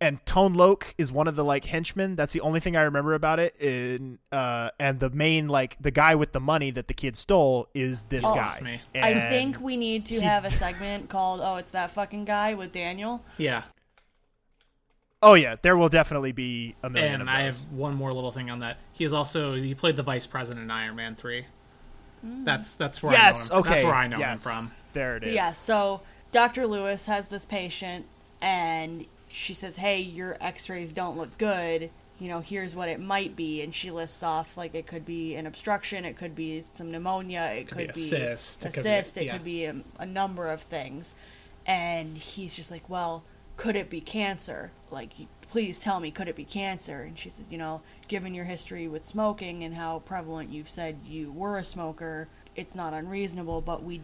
and Tone Loc is one of the like henchmen. That's the only thing I remember about it. And the main like the guy with the money that the kid stole is this guy. I think we need to have a segment called "Oh, it's that fucking guy" with Daniel. Yeah. Oh yeah, there will definitely be a million. And of those. I have one more little thing on that. He played the vice president in Iron Man 3. That's where I know him. Okay. That's where I know him from. There it is. Yeah. So Dr. Lewis has this patient, and she says, "Hey, your X-rays don't look good. You know, here's what it might be." And she lists off like it could be an obstruction, it could be some pneumonia, it could be a number of things. And he's just like, "Well, could it be cancer? Like, please tell me, could it be cancer?" And she says, "You know, given your history with smoking and how prevalent you've said you were a smoker, it's not unreasonable, but we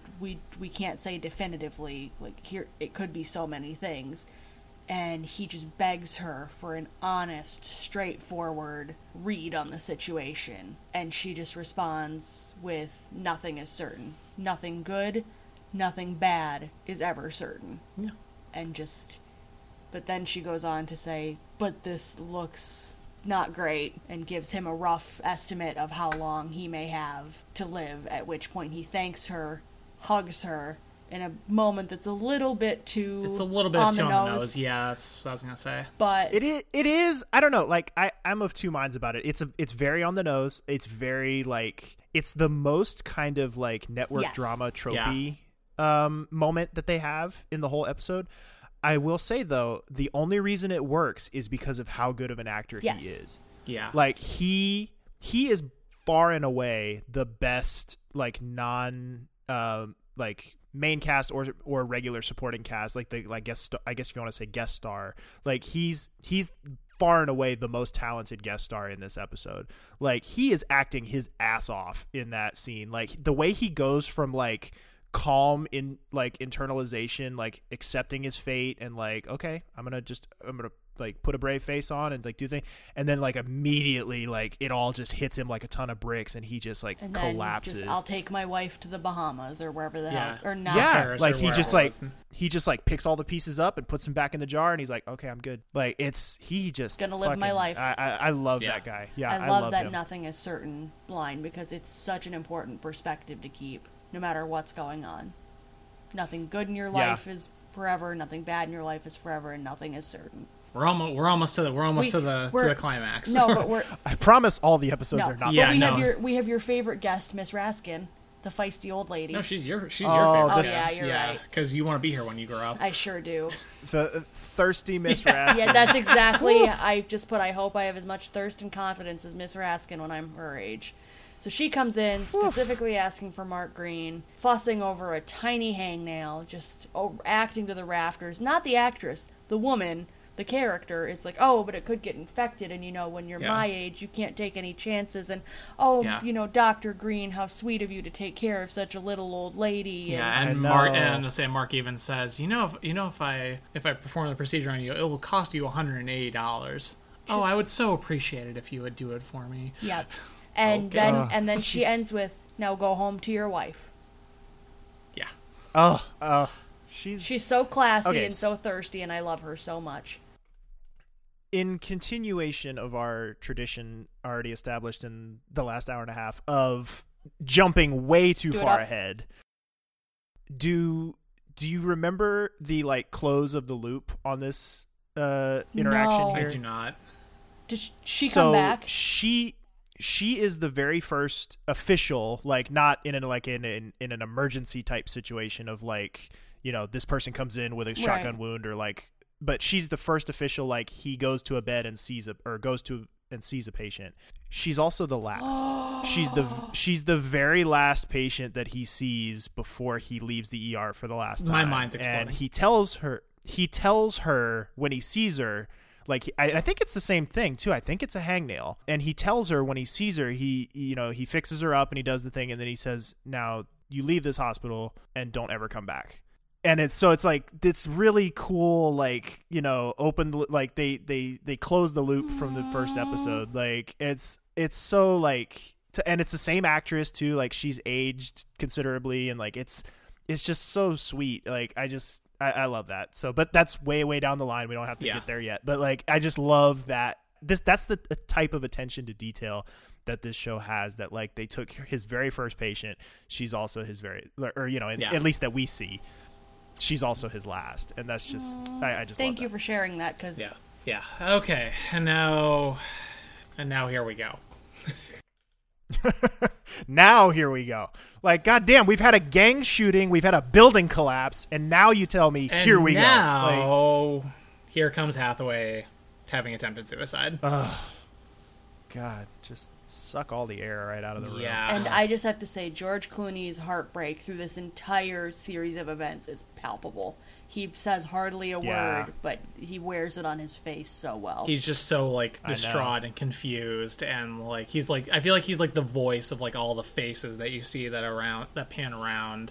can't say definitively, like, here, it could be so many things." And he just begs her for an honest, straightforward read on the situation. And she just responds with, "Nothing is certain. Nothing good, nothing bad is ever certain." Yeah. And just... But then she goes on to say, "But this looks not great," and gives him a rough estimate of how long he may have to live, at which point he thanks her, hugs her, in a moment that's a little bit too on the nose. Yeah, that's what I was going to say. But it is, I don't know, like, I'm of two minds about it. It's very on the nose. It's very, like, it's the most kind of, like, network drama tropey moment that they have in the whole episode. I will say, though, the only reason it works is because of how good of an actor he is. Yeah. Like, he is far and away the best, like, main cast or regular supporting cast, like, I guess if you want to say guest star. Like, he's far and away the most talented guest star in this episode. Like, he is acting his ass off in that scene. Like, the way he goes from, like... calm in like internalization, like accepting his fate and like, okay, I'm gonna like put a brave face on and like do things, and then like immediately like it all just hits him like a ton of bricks and he just like and collapses. I'll take my wife to the Bahamas or wherever the hell or not. Yeah, like he just picks all the pieces up and puts them back in the jar and he's like, okay, I'm good. Like he just gonna live my life. I love that guy. Yeah, I love that him. Nothing is certain line because it's such an important perspective to keep. No matter what's going on, nothing good in your life is forever. Nothing bad in your life is forever, and nothing is certain. We're almost to the climax. No, but I promise all the episodes are not. Yeah, we have your favorite guest, Miss Raskin, the feisty old lady. No, she's your favorite guest. Yeah, you're right. Because you want to be here when you grow up. I sure do. The thirsty Miss Raskin. Yeah, that's exactly. I just put. I hope I have as much thirst and confidence as Miss Raskin when I'm her age. So she comes in specifically asking for Mark Green, fussing over a tiny hangnail, just acting to the rafters. Not the actress, the woman, the character is like, "Oh, but it could get infected. And, you know, when you're my age, you can't take any chances. And, you know, Dr. Green, how sweet of you to take care of such a little old lady." Yeah, and Mark even says, if I perform the procedure on you, it will cost you $180. Oh, I would so appreciate it if you would do it for me. Yep. And then she ends with, "Now go home to your wife." Yeah. She's so classy and so thirsty, and I love her so much. in continuation of our tradition already established in the last hour and a half of jumping way too far ahead, do you remember the like close of the loop on this interaction? No. Here? I do not. Did she come back? She is the very first official, like not in an emergency type situation of like, you know, this person comes in with a shotgun wound or like, but she's the first official, like he goes to a bed and sees a patient. She's also the last. Oh. She's the very last patient that he sees before he leaves the ER for the last time. My mind's exploding. And he tells her when he sees her, like, I think it's the same thing too. I think it's a hangnail. And he tells her when he sees her, he fixes her up and he does the thing. And then he says, now you leave this hospital and don't ever come back. And it's like, it's really cool. Like, you know, like they close the loop from the first episode. Like it's so like, and it's the same actress too. Like she's aged considerably. And like, it's just so sweet. Like I love that. So, but that's way, way down the line. We don't have to get there yet. But like, I just love that. That's the type of attention to detail that this show has. That like they took his very first patient. She's also his at least that we see. She's also his last, and that's just. I just thank love you that. For sharing that. Because yeah, okay, and now here we go. Now here we go. Like, goddamn, we've had a gang shooting, we've had a building collapse, and now you tell me and here we go. Oh, like, here comes Hathaway having attempted suicide. God, just suck all the air right out of the room. Yeah. And I just have to say, George Clooney's heartbreak through this entire series of events is palpable. He says hardly a word, but he wears it on his face so well. He's just so, like, distraught and confused, and, like, he's, like, I feel like he's, like, the voice of, like, all the faces that you see that pan around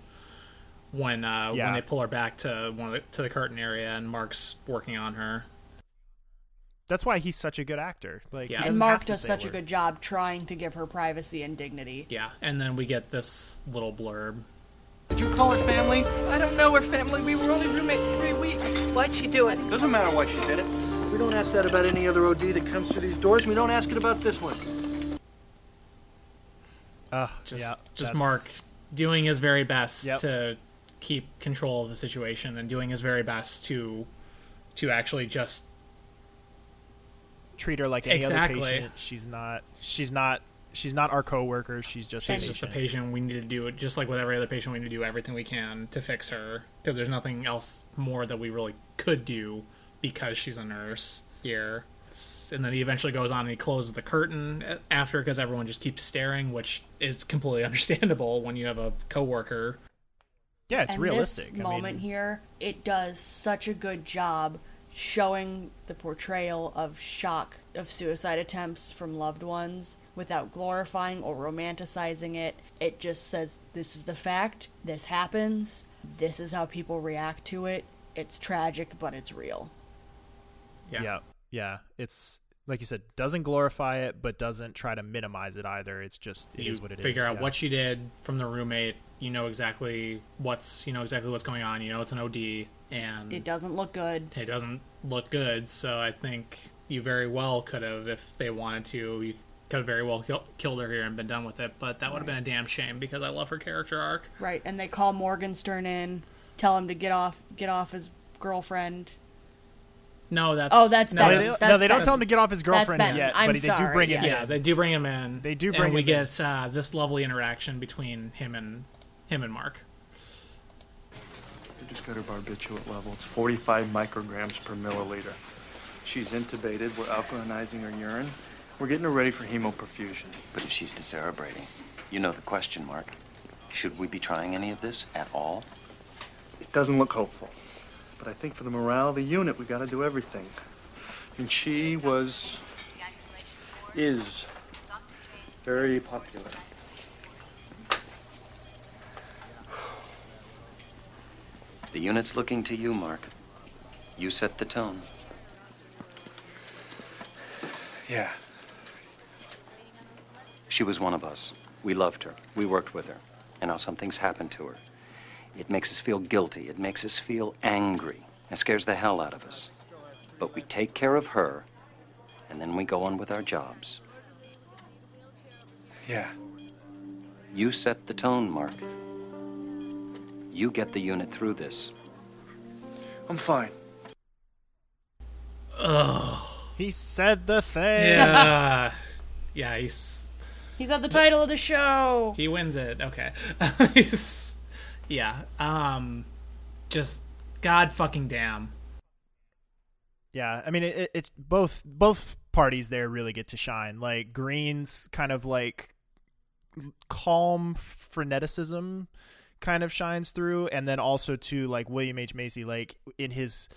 when they pull her back to the curtain area, and Mark's working on her. That's why he's such a good actor. Like, and Mark does such a good job trying to give her privacy and dignity. Yeah, and then we get this little blurb. Did you call her family? I don't know her family. We were only roommates 3 weeks. Why'd she do it? Doesn't matter why she did it. We don't ask that about any other OD that comes through these doors. We don't ask it about this one. Just Mark doing his very best to keep control of the situation and doing his very best to actually just treat her like any other patient. She's not our coworker. She's just a patient. We need to do it just like with every other patient. We need to do everything we can to fix her because there's nothing else more that we really could do because she's a nurse here. And then he eventually goes on and he closes the curtain after because everyone just keeps staring, which is completely understandable when you have a coworker. Yeah, it's realistic. And this moment here, it does such a good job showing the portrayal of shock of suicide attempts from loved ones without glorifying or romanticizing it. It just says, this is the fact, this happens, this is how people react to it. It's tragic, but it's real. Yeah. It's, like you said, doesn't glorify it, but doesn't try to minimize it either. It's just, it is what it is. You figure out what she did from the roommate. You know exactly what's going on. You know it's an OD. And it doesn't look good. So I think you very well could have, if they wanted to, you could have very well killed her here and been done with it. But that would have been a damn shame because I love her character arc. Right, and they call Morgenstern in, tell him to get off his girlfriend. They don't tell him to get off his girlfriend yet, but they do bring him in. Yeah, they do bring him in. And we get this lovely interaction between him and Mark. Just go to barbiturate level. It's 45 micrograms per milliliter. She's intubated. We're alkalinizing her urine. We're getting her ready for hemoperfusion. But if she's decerebrating, you know the question, Mark. Should we be trying any of this at all? It doesn't look hopeful. But I think for the morale of the unit, we got to do everything. And she is very popular. The unit's looking to you, Mark. You set the tone. Yeah. She was one of us. We loved her. We worked with her. And now something's happened to her. It makes us feel guilty. It makes us feel angry. It scares the hell out of us. But we take care of her and then we go on with our jobs. Yeah. You set the tone, Mark. You get the unit through this. I'm fine. Ugh. He said the thing. Yeah. Yeah, he's at the title of the show. He wins it. Okay. Yeah. Just god fucking damn. Yeah, I mean, it's both parties there really get to shine. Like Green's kind of like calm freneticism kind of shines through, and then also to like William H. Macy, like in his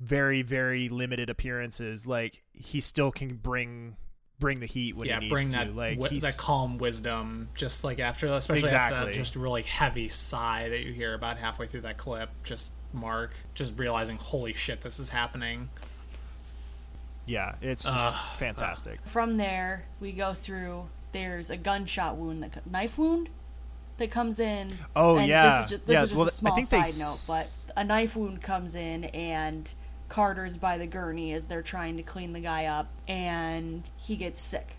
very, very limited appearances, like he still can bring the heat when he needs to. Yeah, bring that, like, that calm wisdom, just like after, especially after that just really heavy sigh that you hear about halfway through that clip, just Mark just realizing, holy shit, this is happening. Yeah, it's just fantastic. From there, we go through, there's a gunshot wound, a knife wound that comes in. Oh, and yeah. This is just a small side note, but a knife wound comes in, and Carter's by the gurney as they're trying to clean the guy up, and he gets sick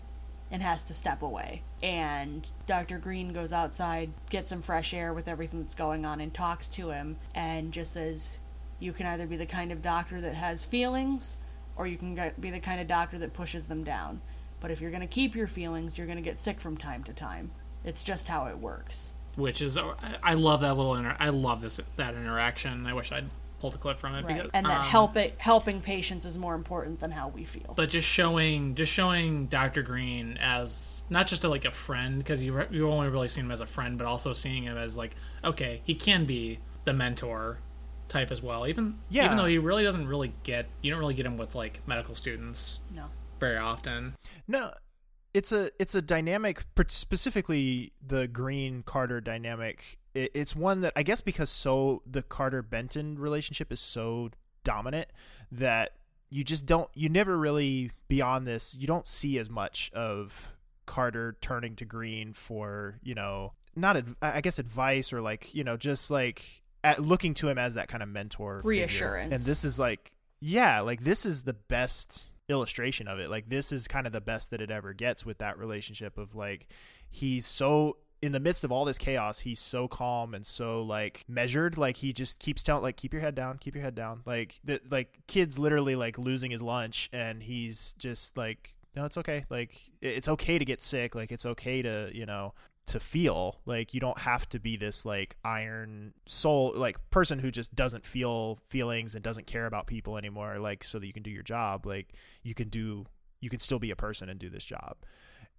and has to step away. And Dr. Green goes outside, gets some fresh air with everything that's going on, and talks to him, and just says, you can either be the kind of doctor that has feelings, or you can be the kind of doctor that pushes them down. But if you're going to keep your feelings, you're going to get sick from time to time. It's just how it works. Which is, I love that little, I love that interaction. I wish I'd pulled a clip from it. Right. Because, and that helping patients is more important than how we feel. But just showing Dr. Green as, not just like a friend, because you've only really seen him as a friend, but also seeing him as like, okay, he can be the mentor type as well. Even though he really doesn't really get, you don't really get him with like medical students very often. No, it's a dynamic, specifically the Green-Carter dynamic. It's one that I guess because the Carter-Benton relationship is so dominant that you never really, beyond this, you don't see as much of Carter turning to Green for, advice or like, just like at looking to him as that kind of mentor reassurance figure. And this is like, yeah, like this is the best illustration of it. Like this is kind of the best that it ever gets with that relationship of like, he's so in the midst of all this chaos, he's so calm and so like measured. Like he just keeps telling, like, keep your head down. Like like kid's literally like losing his lunch, and he's just like, no, it's okay. Like it's okay to get sick. Like it's okay to, to feel like you don't have to be this like iron soul, like person who just doesn't feel feelings and doesn't care about people anymore. Like, so that you can do your job, like you can still be a person and do this job.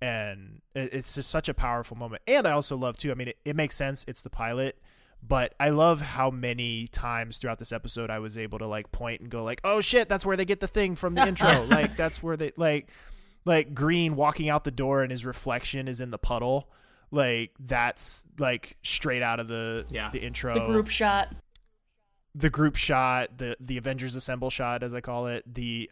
And it's just such a powerful moment. And I also love too, I mean, it makes sense. It's the pilot, but I love how many times throughout this episode I was able to like point and go like, oh shit, that's where they get the thing from the intro. Like that's where they like Green walking out the door and his reflection is in the puddle. Like that's like straight out of the intro. The group shot, the Avengers Assemble shot, as I call it. The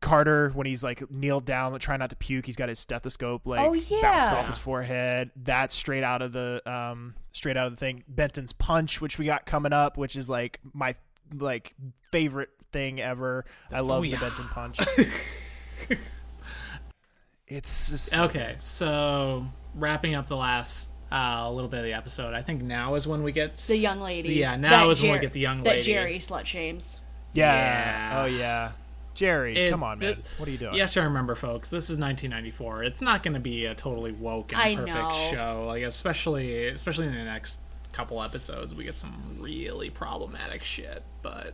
Carter when he's like kneeled down, trying not to puke. He's got his stethoscope like bouncing off his forehead. That's straight out of the thing. Benton's punch, which we got coming up, which is like my like favorite thing ever. I love the Benton punch. It's just okay. So wrapping up the last little bit of the episode, I think now is when we get the young lady. Yeah, now is when we get the young lady that Jerry slut shames. Yeah. Oh yeah, Jerry, come on, man. What are you doing? You have to remember, folks, this is 1994. It's not going to be a totally woke and perfect show. Like especially in the next couple episodes, we get some really problematic shit. But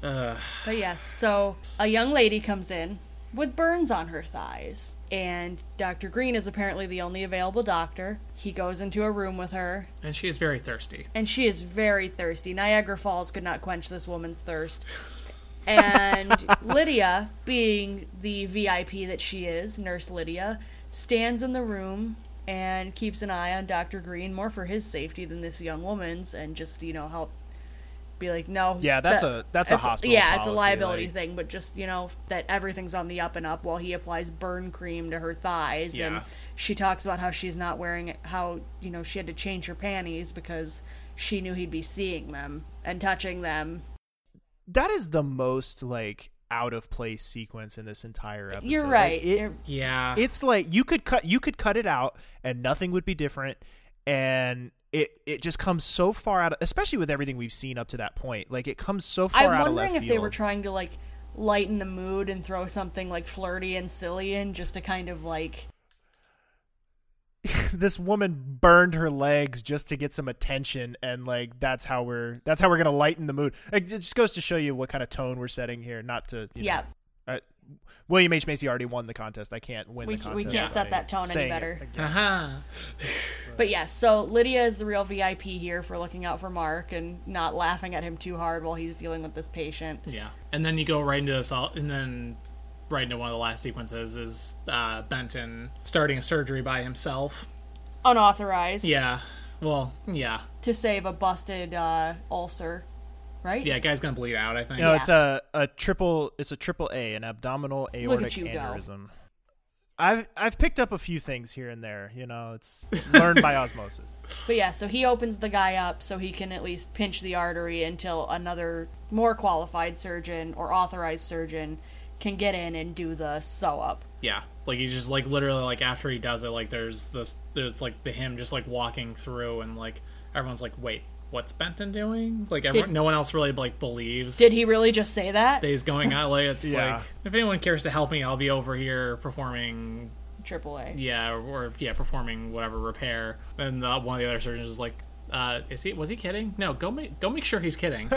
but yes, so a young lady comes in with burns on her thighs, and Dr. Green is apparently the only available doctor. He goes into a room with her, and she is very thirsty. Niagara Falls could not quench this woman's thirst. And Lydia, being the VIP that she is, Nurse Lydia, stands in the room and keeps an eye on Dr. Green, more for his safety than this young woman's, and just help be like, no. Yeah, that's a hospital policy, it's a liability thing, but just, that everything's on the up and up while he applies burn cream to her thighs. Yeah. And she talks about how she's not wearing it, how, she had to change her panties because she knew he'd be seeing them and touching them. That is the most, like, out of place sequence in this entire episode. You're right. Yeah. It's like you could cut it out and nothing would be different. And it just comes so far out of, especially with everything we've seen up to that point. Like it comes so far out of left field. I'm wondering if they were trying to like lighten the mood and throw something like flirty and silly in just to kind of like this woman burned her legs just to get some attention, and like that's how we're gonna lighten the mood. Like, it just goes to show you what kind of tone we're setting here. Not to know, William H. Macy already won the contest. I can't win the contest. We can't set that tone any better. But yes, so Lydia is the real VIP here for looking out for Mark and not laughing at him too hard while he's dealing with this patient. Yeah, and then you go right into this, and then right into one of the last sequences is Benton starting a surgery by himself. Unauthorized. Yeah. Well, yeah. To save a busted ulcer, right? Yeah, guy's gonna bleed out, I think. No, it's a triple A, an abdominal aortic aneurysm. Go. I've picked up a few things here and there, you know, it's learned by osmosis. But yeah, so he opens the guy up so he can at least pinch the artery until another more qualified surgeon or authorized surgeon can get in and do the sew up. Yeah, like he's just like literally like after he does it, like there's like the him just like walking through and like everyone's like, wait, what's Benton doing? Like no one else really like believes. Did he really just say that? That he's going out like it's like if anyone cares to help me, I'll be over here performing AAA. Yeah, or performing whatever repair. And one of the other surgeons is like, was he kidding? No, go make sure he's kidding.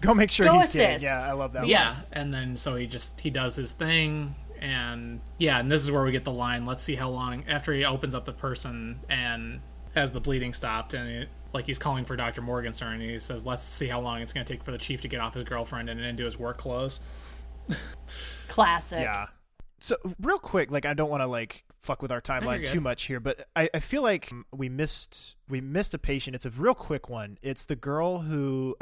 Go make sure he's kidding. Yeah, I love that one. Yeah, and then so he does his thing, and yeah, and this is where we get the line, let's see how long, after he opens up the person and has the bleeding stopped, and it, like he's calling for Dr. Morgenstern, and he says, let's see how long it's going to take for the chief to get off his girlfriend and into his work clothes. Classic. Yeah. So real quick, like I don't want to like fuck with our timeline too much here, but I feel like we missed a patient. It's a real quick one. It's the girl who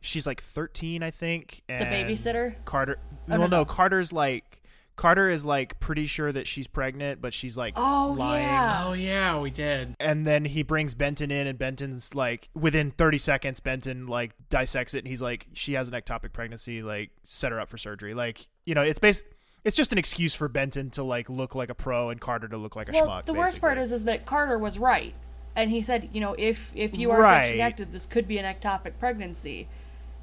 she's like 13, I think. And the babysitter? Carter. No, Carter is like pretty sure that she's pregnant, but she's like lying. Yeah. Oh yeah, we did. And then he brings Benton in, and Benton's like within 30 seconds, Benton like dissects it, and he's like, she has an ectopic pregnancy, like set her up for surgery. Like, you know, it's basically. It's just an excuse for Benton to like look like a pro and Carter to look like a schmuck. Well, the worst part is that Carter was right, and he said, you know, if you are sexually active, this could be an ectopic pregnancy.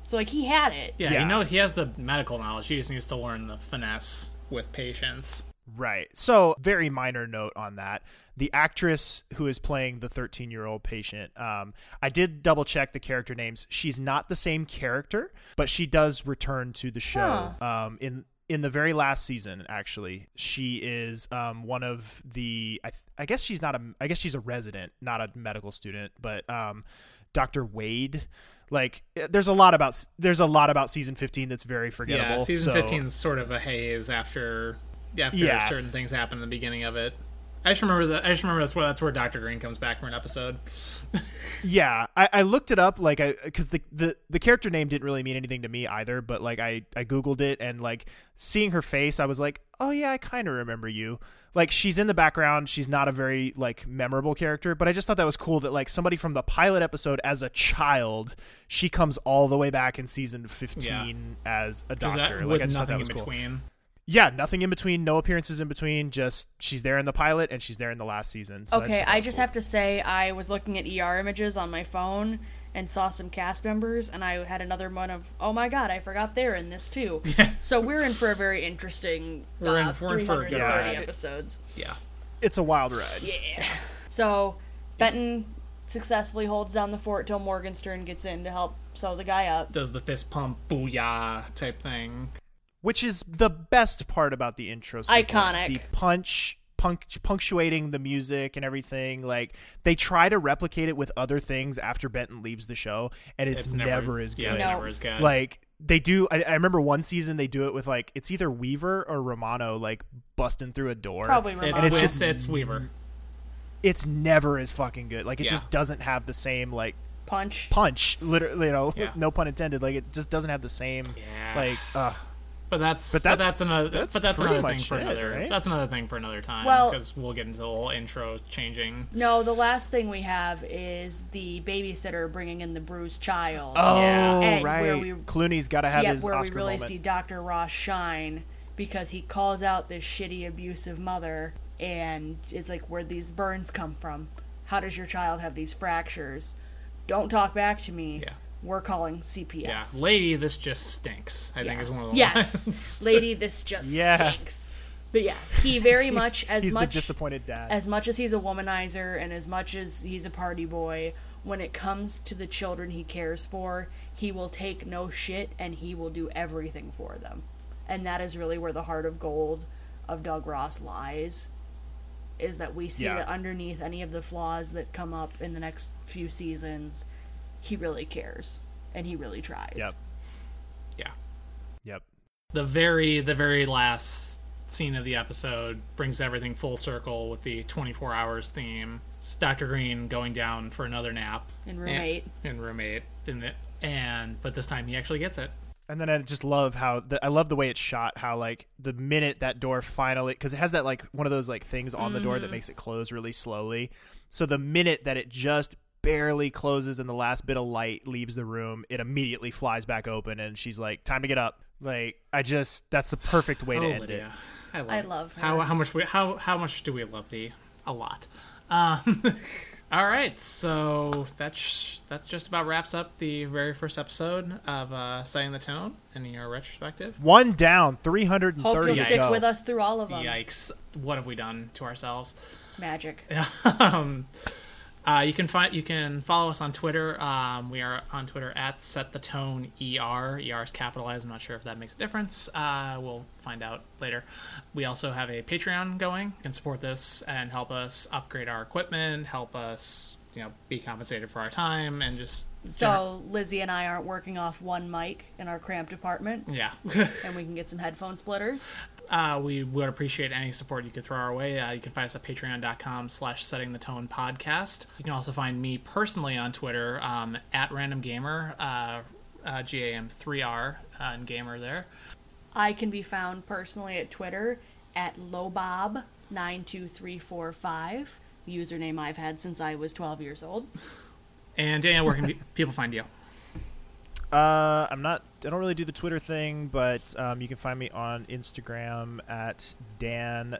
So like he had it. Yeah, you know, he has the medical knowledge. He just needs to learn the finesse with patients. Right. So very minor note on that. The actress who is playing the 13-year-old patient, I did double-check the character names. She's not the same character, but she does return to the show in the very last season, actually. She is one of the. I guess she's a resident, not a medical student. But Dr. Wade, like, there's a lot about season 15 that's very forgettable. Yeah, season 15 is sort of a haze after certain things happen in the beginning of it. I just remember that's where Dr. Green comes back for an episode. Yeah, I looked it up, like, because the character name didn't really mean anything to me either, but like I Googled it, and like seeing her face, I was like, oh yeah, I kind of remember you. Like, she's in the background. She's not a very like memorable character, but I just thought that was cool that like somebody from the pilot episode as a child, she comes all the way back in season 15 as a doctor. That, like, I just thought that was cool. Between. Yeah, nothing in between, no appearances in between, just she's there in the pilot and she's there in the last season. So okay, I just have to say I was looking at ER images on my phone and saw some cast members, and I had another one of, oh my god, I forgot they're in this too. Yeah. So we're in for a very interesting 330 episodes. Yeah. It's a wild ride. Yeah. So Benton successfully holds down the fort till Morgenstern gets in to help sew the guy up. Does the fist pump, booyah type thing. Which is the best part about the intro sequence. Iconic. The punctuating the music and everything. Like, they try to replicate it with other things after Benton leaves the show, and it's never as good. Yeah, it's never as good. Like, they do, I remember one season they do it with, like, it's either Weaver or Romano, like, busting through a door. Probably Romano. And it's Weaver. It's never as fucking good. Like, it just doesn't have the same, like, punch. Literally, you know, no pun intended. Like, it just doesn't have the same, like, But that's another thing for another. That's another thing for another time, because we'll get into the whole intro changing. No, the last thing we have is the babysitter bringing in the bruised child. Oh, yeah. And right. Clooney's got to have his Oscar moment. Where we really see Dr. Ross shine, because he calls out this shitty, abusive mother, and it's like, where'd these burns come from? How does your child have these fractures? Don't talk back to me. Yeah. We're calling CPS. Yeah. Lady, this just stinks, I think is one of the lines. Lady, this just stinks. But yeah, he very much, he's the disappointed dad. As much as he's a womanizer and as much as he's a party boy, when it comes to the children he cares for, he will take no shit and he will do everything for them. And that is really where the heart of gold of Doug Ross lies, is that we see that underneath any of the flaws that come up in the next few seasons, he really cares, and he really tries. Yep. Yeah. Yep. The very last scene of the episode brings everything full circle with the 24 hours theme. It's Dr. Green going down for another nap. And roommate, but this time he actually gets it. And then I just love how I love the way it's shot, how like the minute that door finally, because it has that like one of those like things on the door that makes it close really slowly. So the minute that it just barely closes and the last bit of light leaves the room, it immediately flies back open and she's like, time to get up. Like, that's the perfect way to end Lydia. It. I love her. How much do we love thee? A lot. All right, so that just about wraps up the very first episode of Setting the Tone in your retrospective. One down, 330. Hope you'll stick with us through all of them. Yikes. What have we done to ourselves? Magic. You can follow us on Twitter. We are on Twitter at Set the Tone ER. ER is capitalized. I'm not sure if that makes a difference. We'll find out later. We also have a Patreon going. You can support this and help us upgrade our equipment, help us, be compensated for our time, and just Lizzie and I aren't working off one mic in our cramped apartment. Yeah. And we can get some headphone splitters. We would appreciate any support you could throw our way. You can find us at patreon.com/settingthetonepodcast. You can also find me personally on Twitter, at randomgamer, GAM3R, and gamer there. I can be found personally at Twitter at lobob92345, the username I've had since I was 12 years old. And Daniel, where can people find you? I don't really do the Twitter thing, but you can find me on Instagram at dan.uyou.el.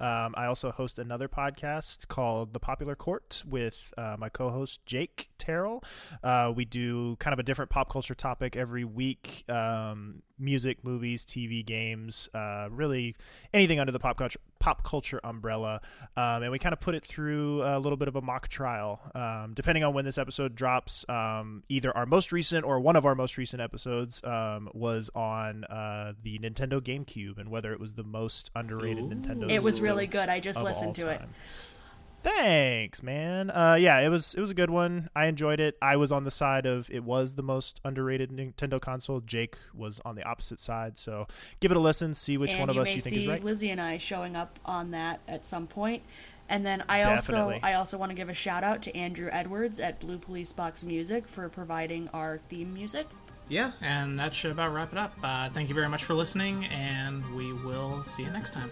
I also host another podcast called The Popular Court with my co-host Jake Terrell. We do kind of a different pop culture topic every week. Music, movies, TV, games, really anything under the pop culture umbrella. And we kind of put it through a little bit of a mock trial. Depending on when this episode drops, either our most recent or one of our most recent episodes was on the Nintendo GameCube and whether it was the most underrated Nintendo. It was really good. I just listened to it. Thanks, man. It was a good one. I enjoyed it. I was on the side of it was the most underrated Nintendo console. Jake was on the opposite side. So give it a listen. See which one of us you think is right. Lizzie and I showing up on that at some point. And then I also want to give a shout out to Andrew Edwards at Blue Police Box Music for providing our theme music. Yeah, and that should about wrap it up. Thank you very much for listening, and we will see you next time.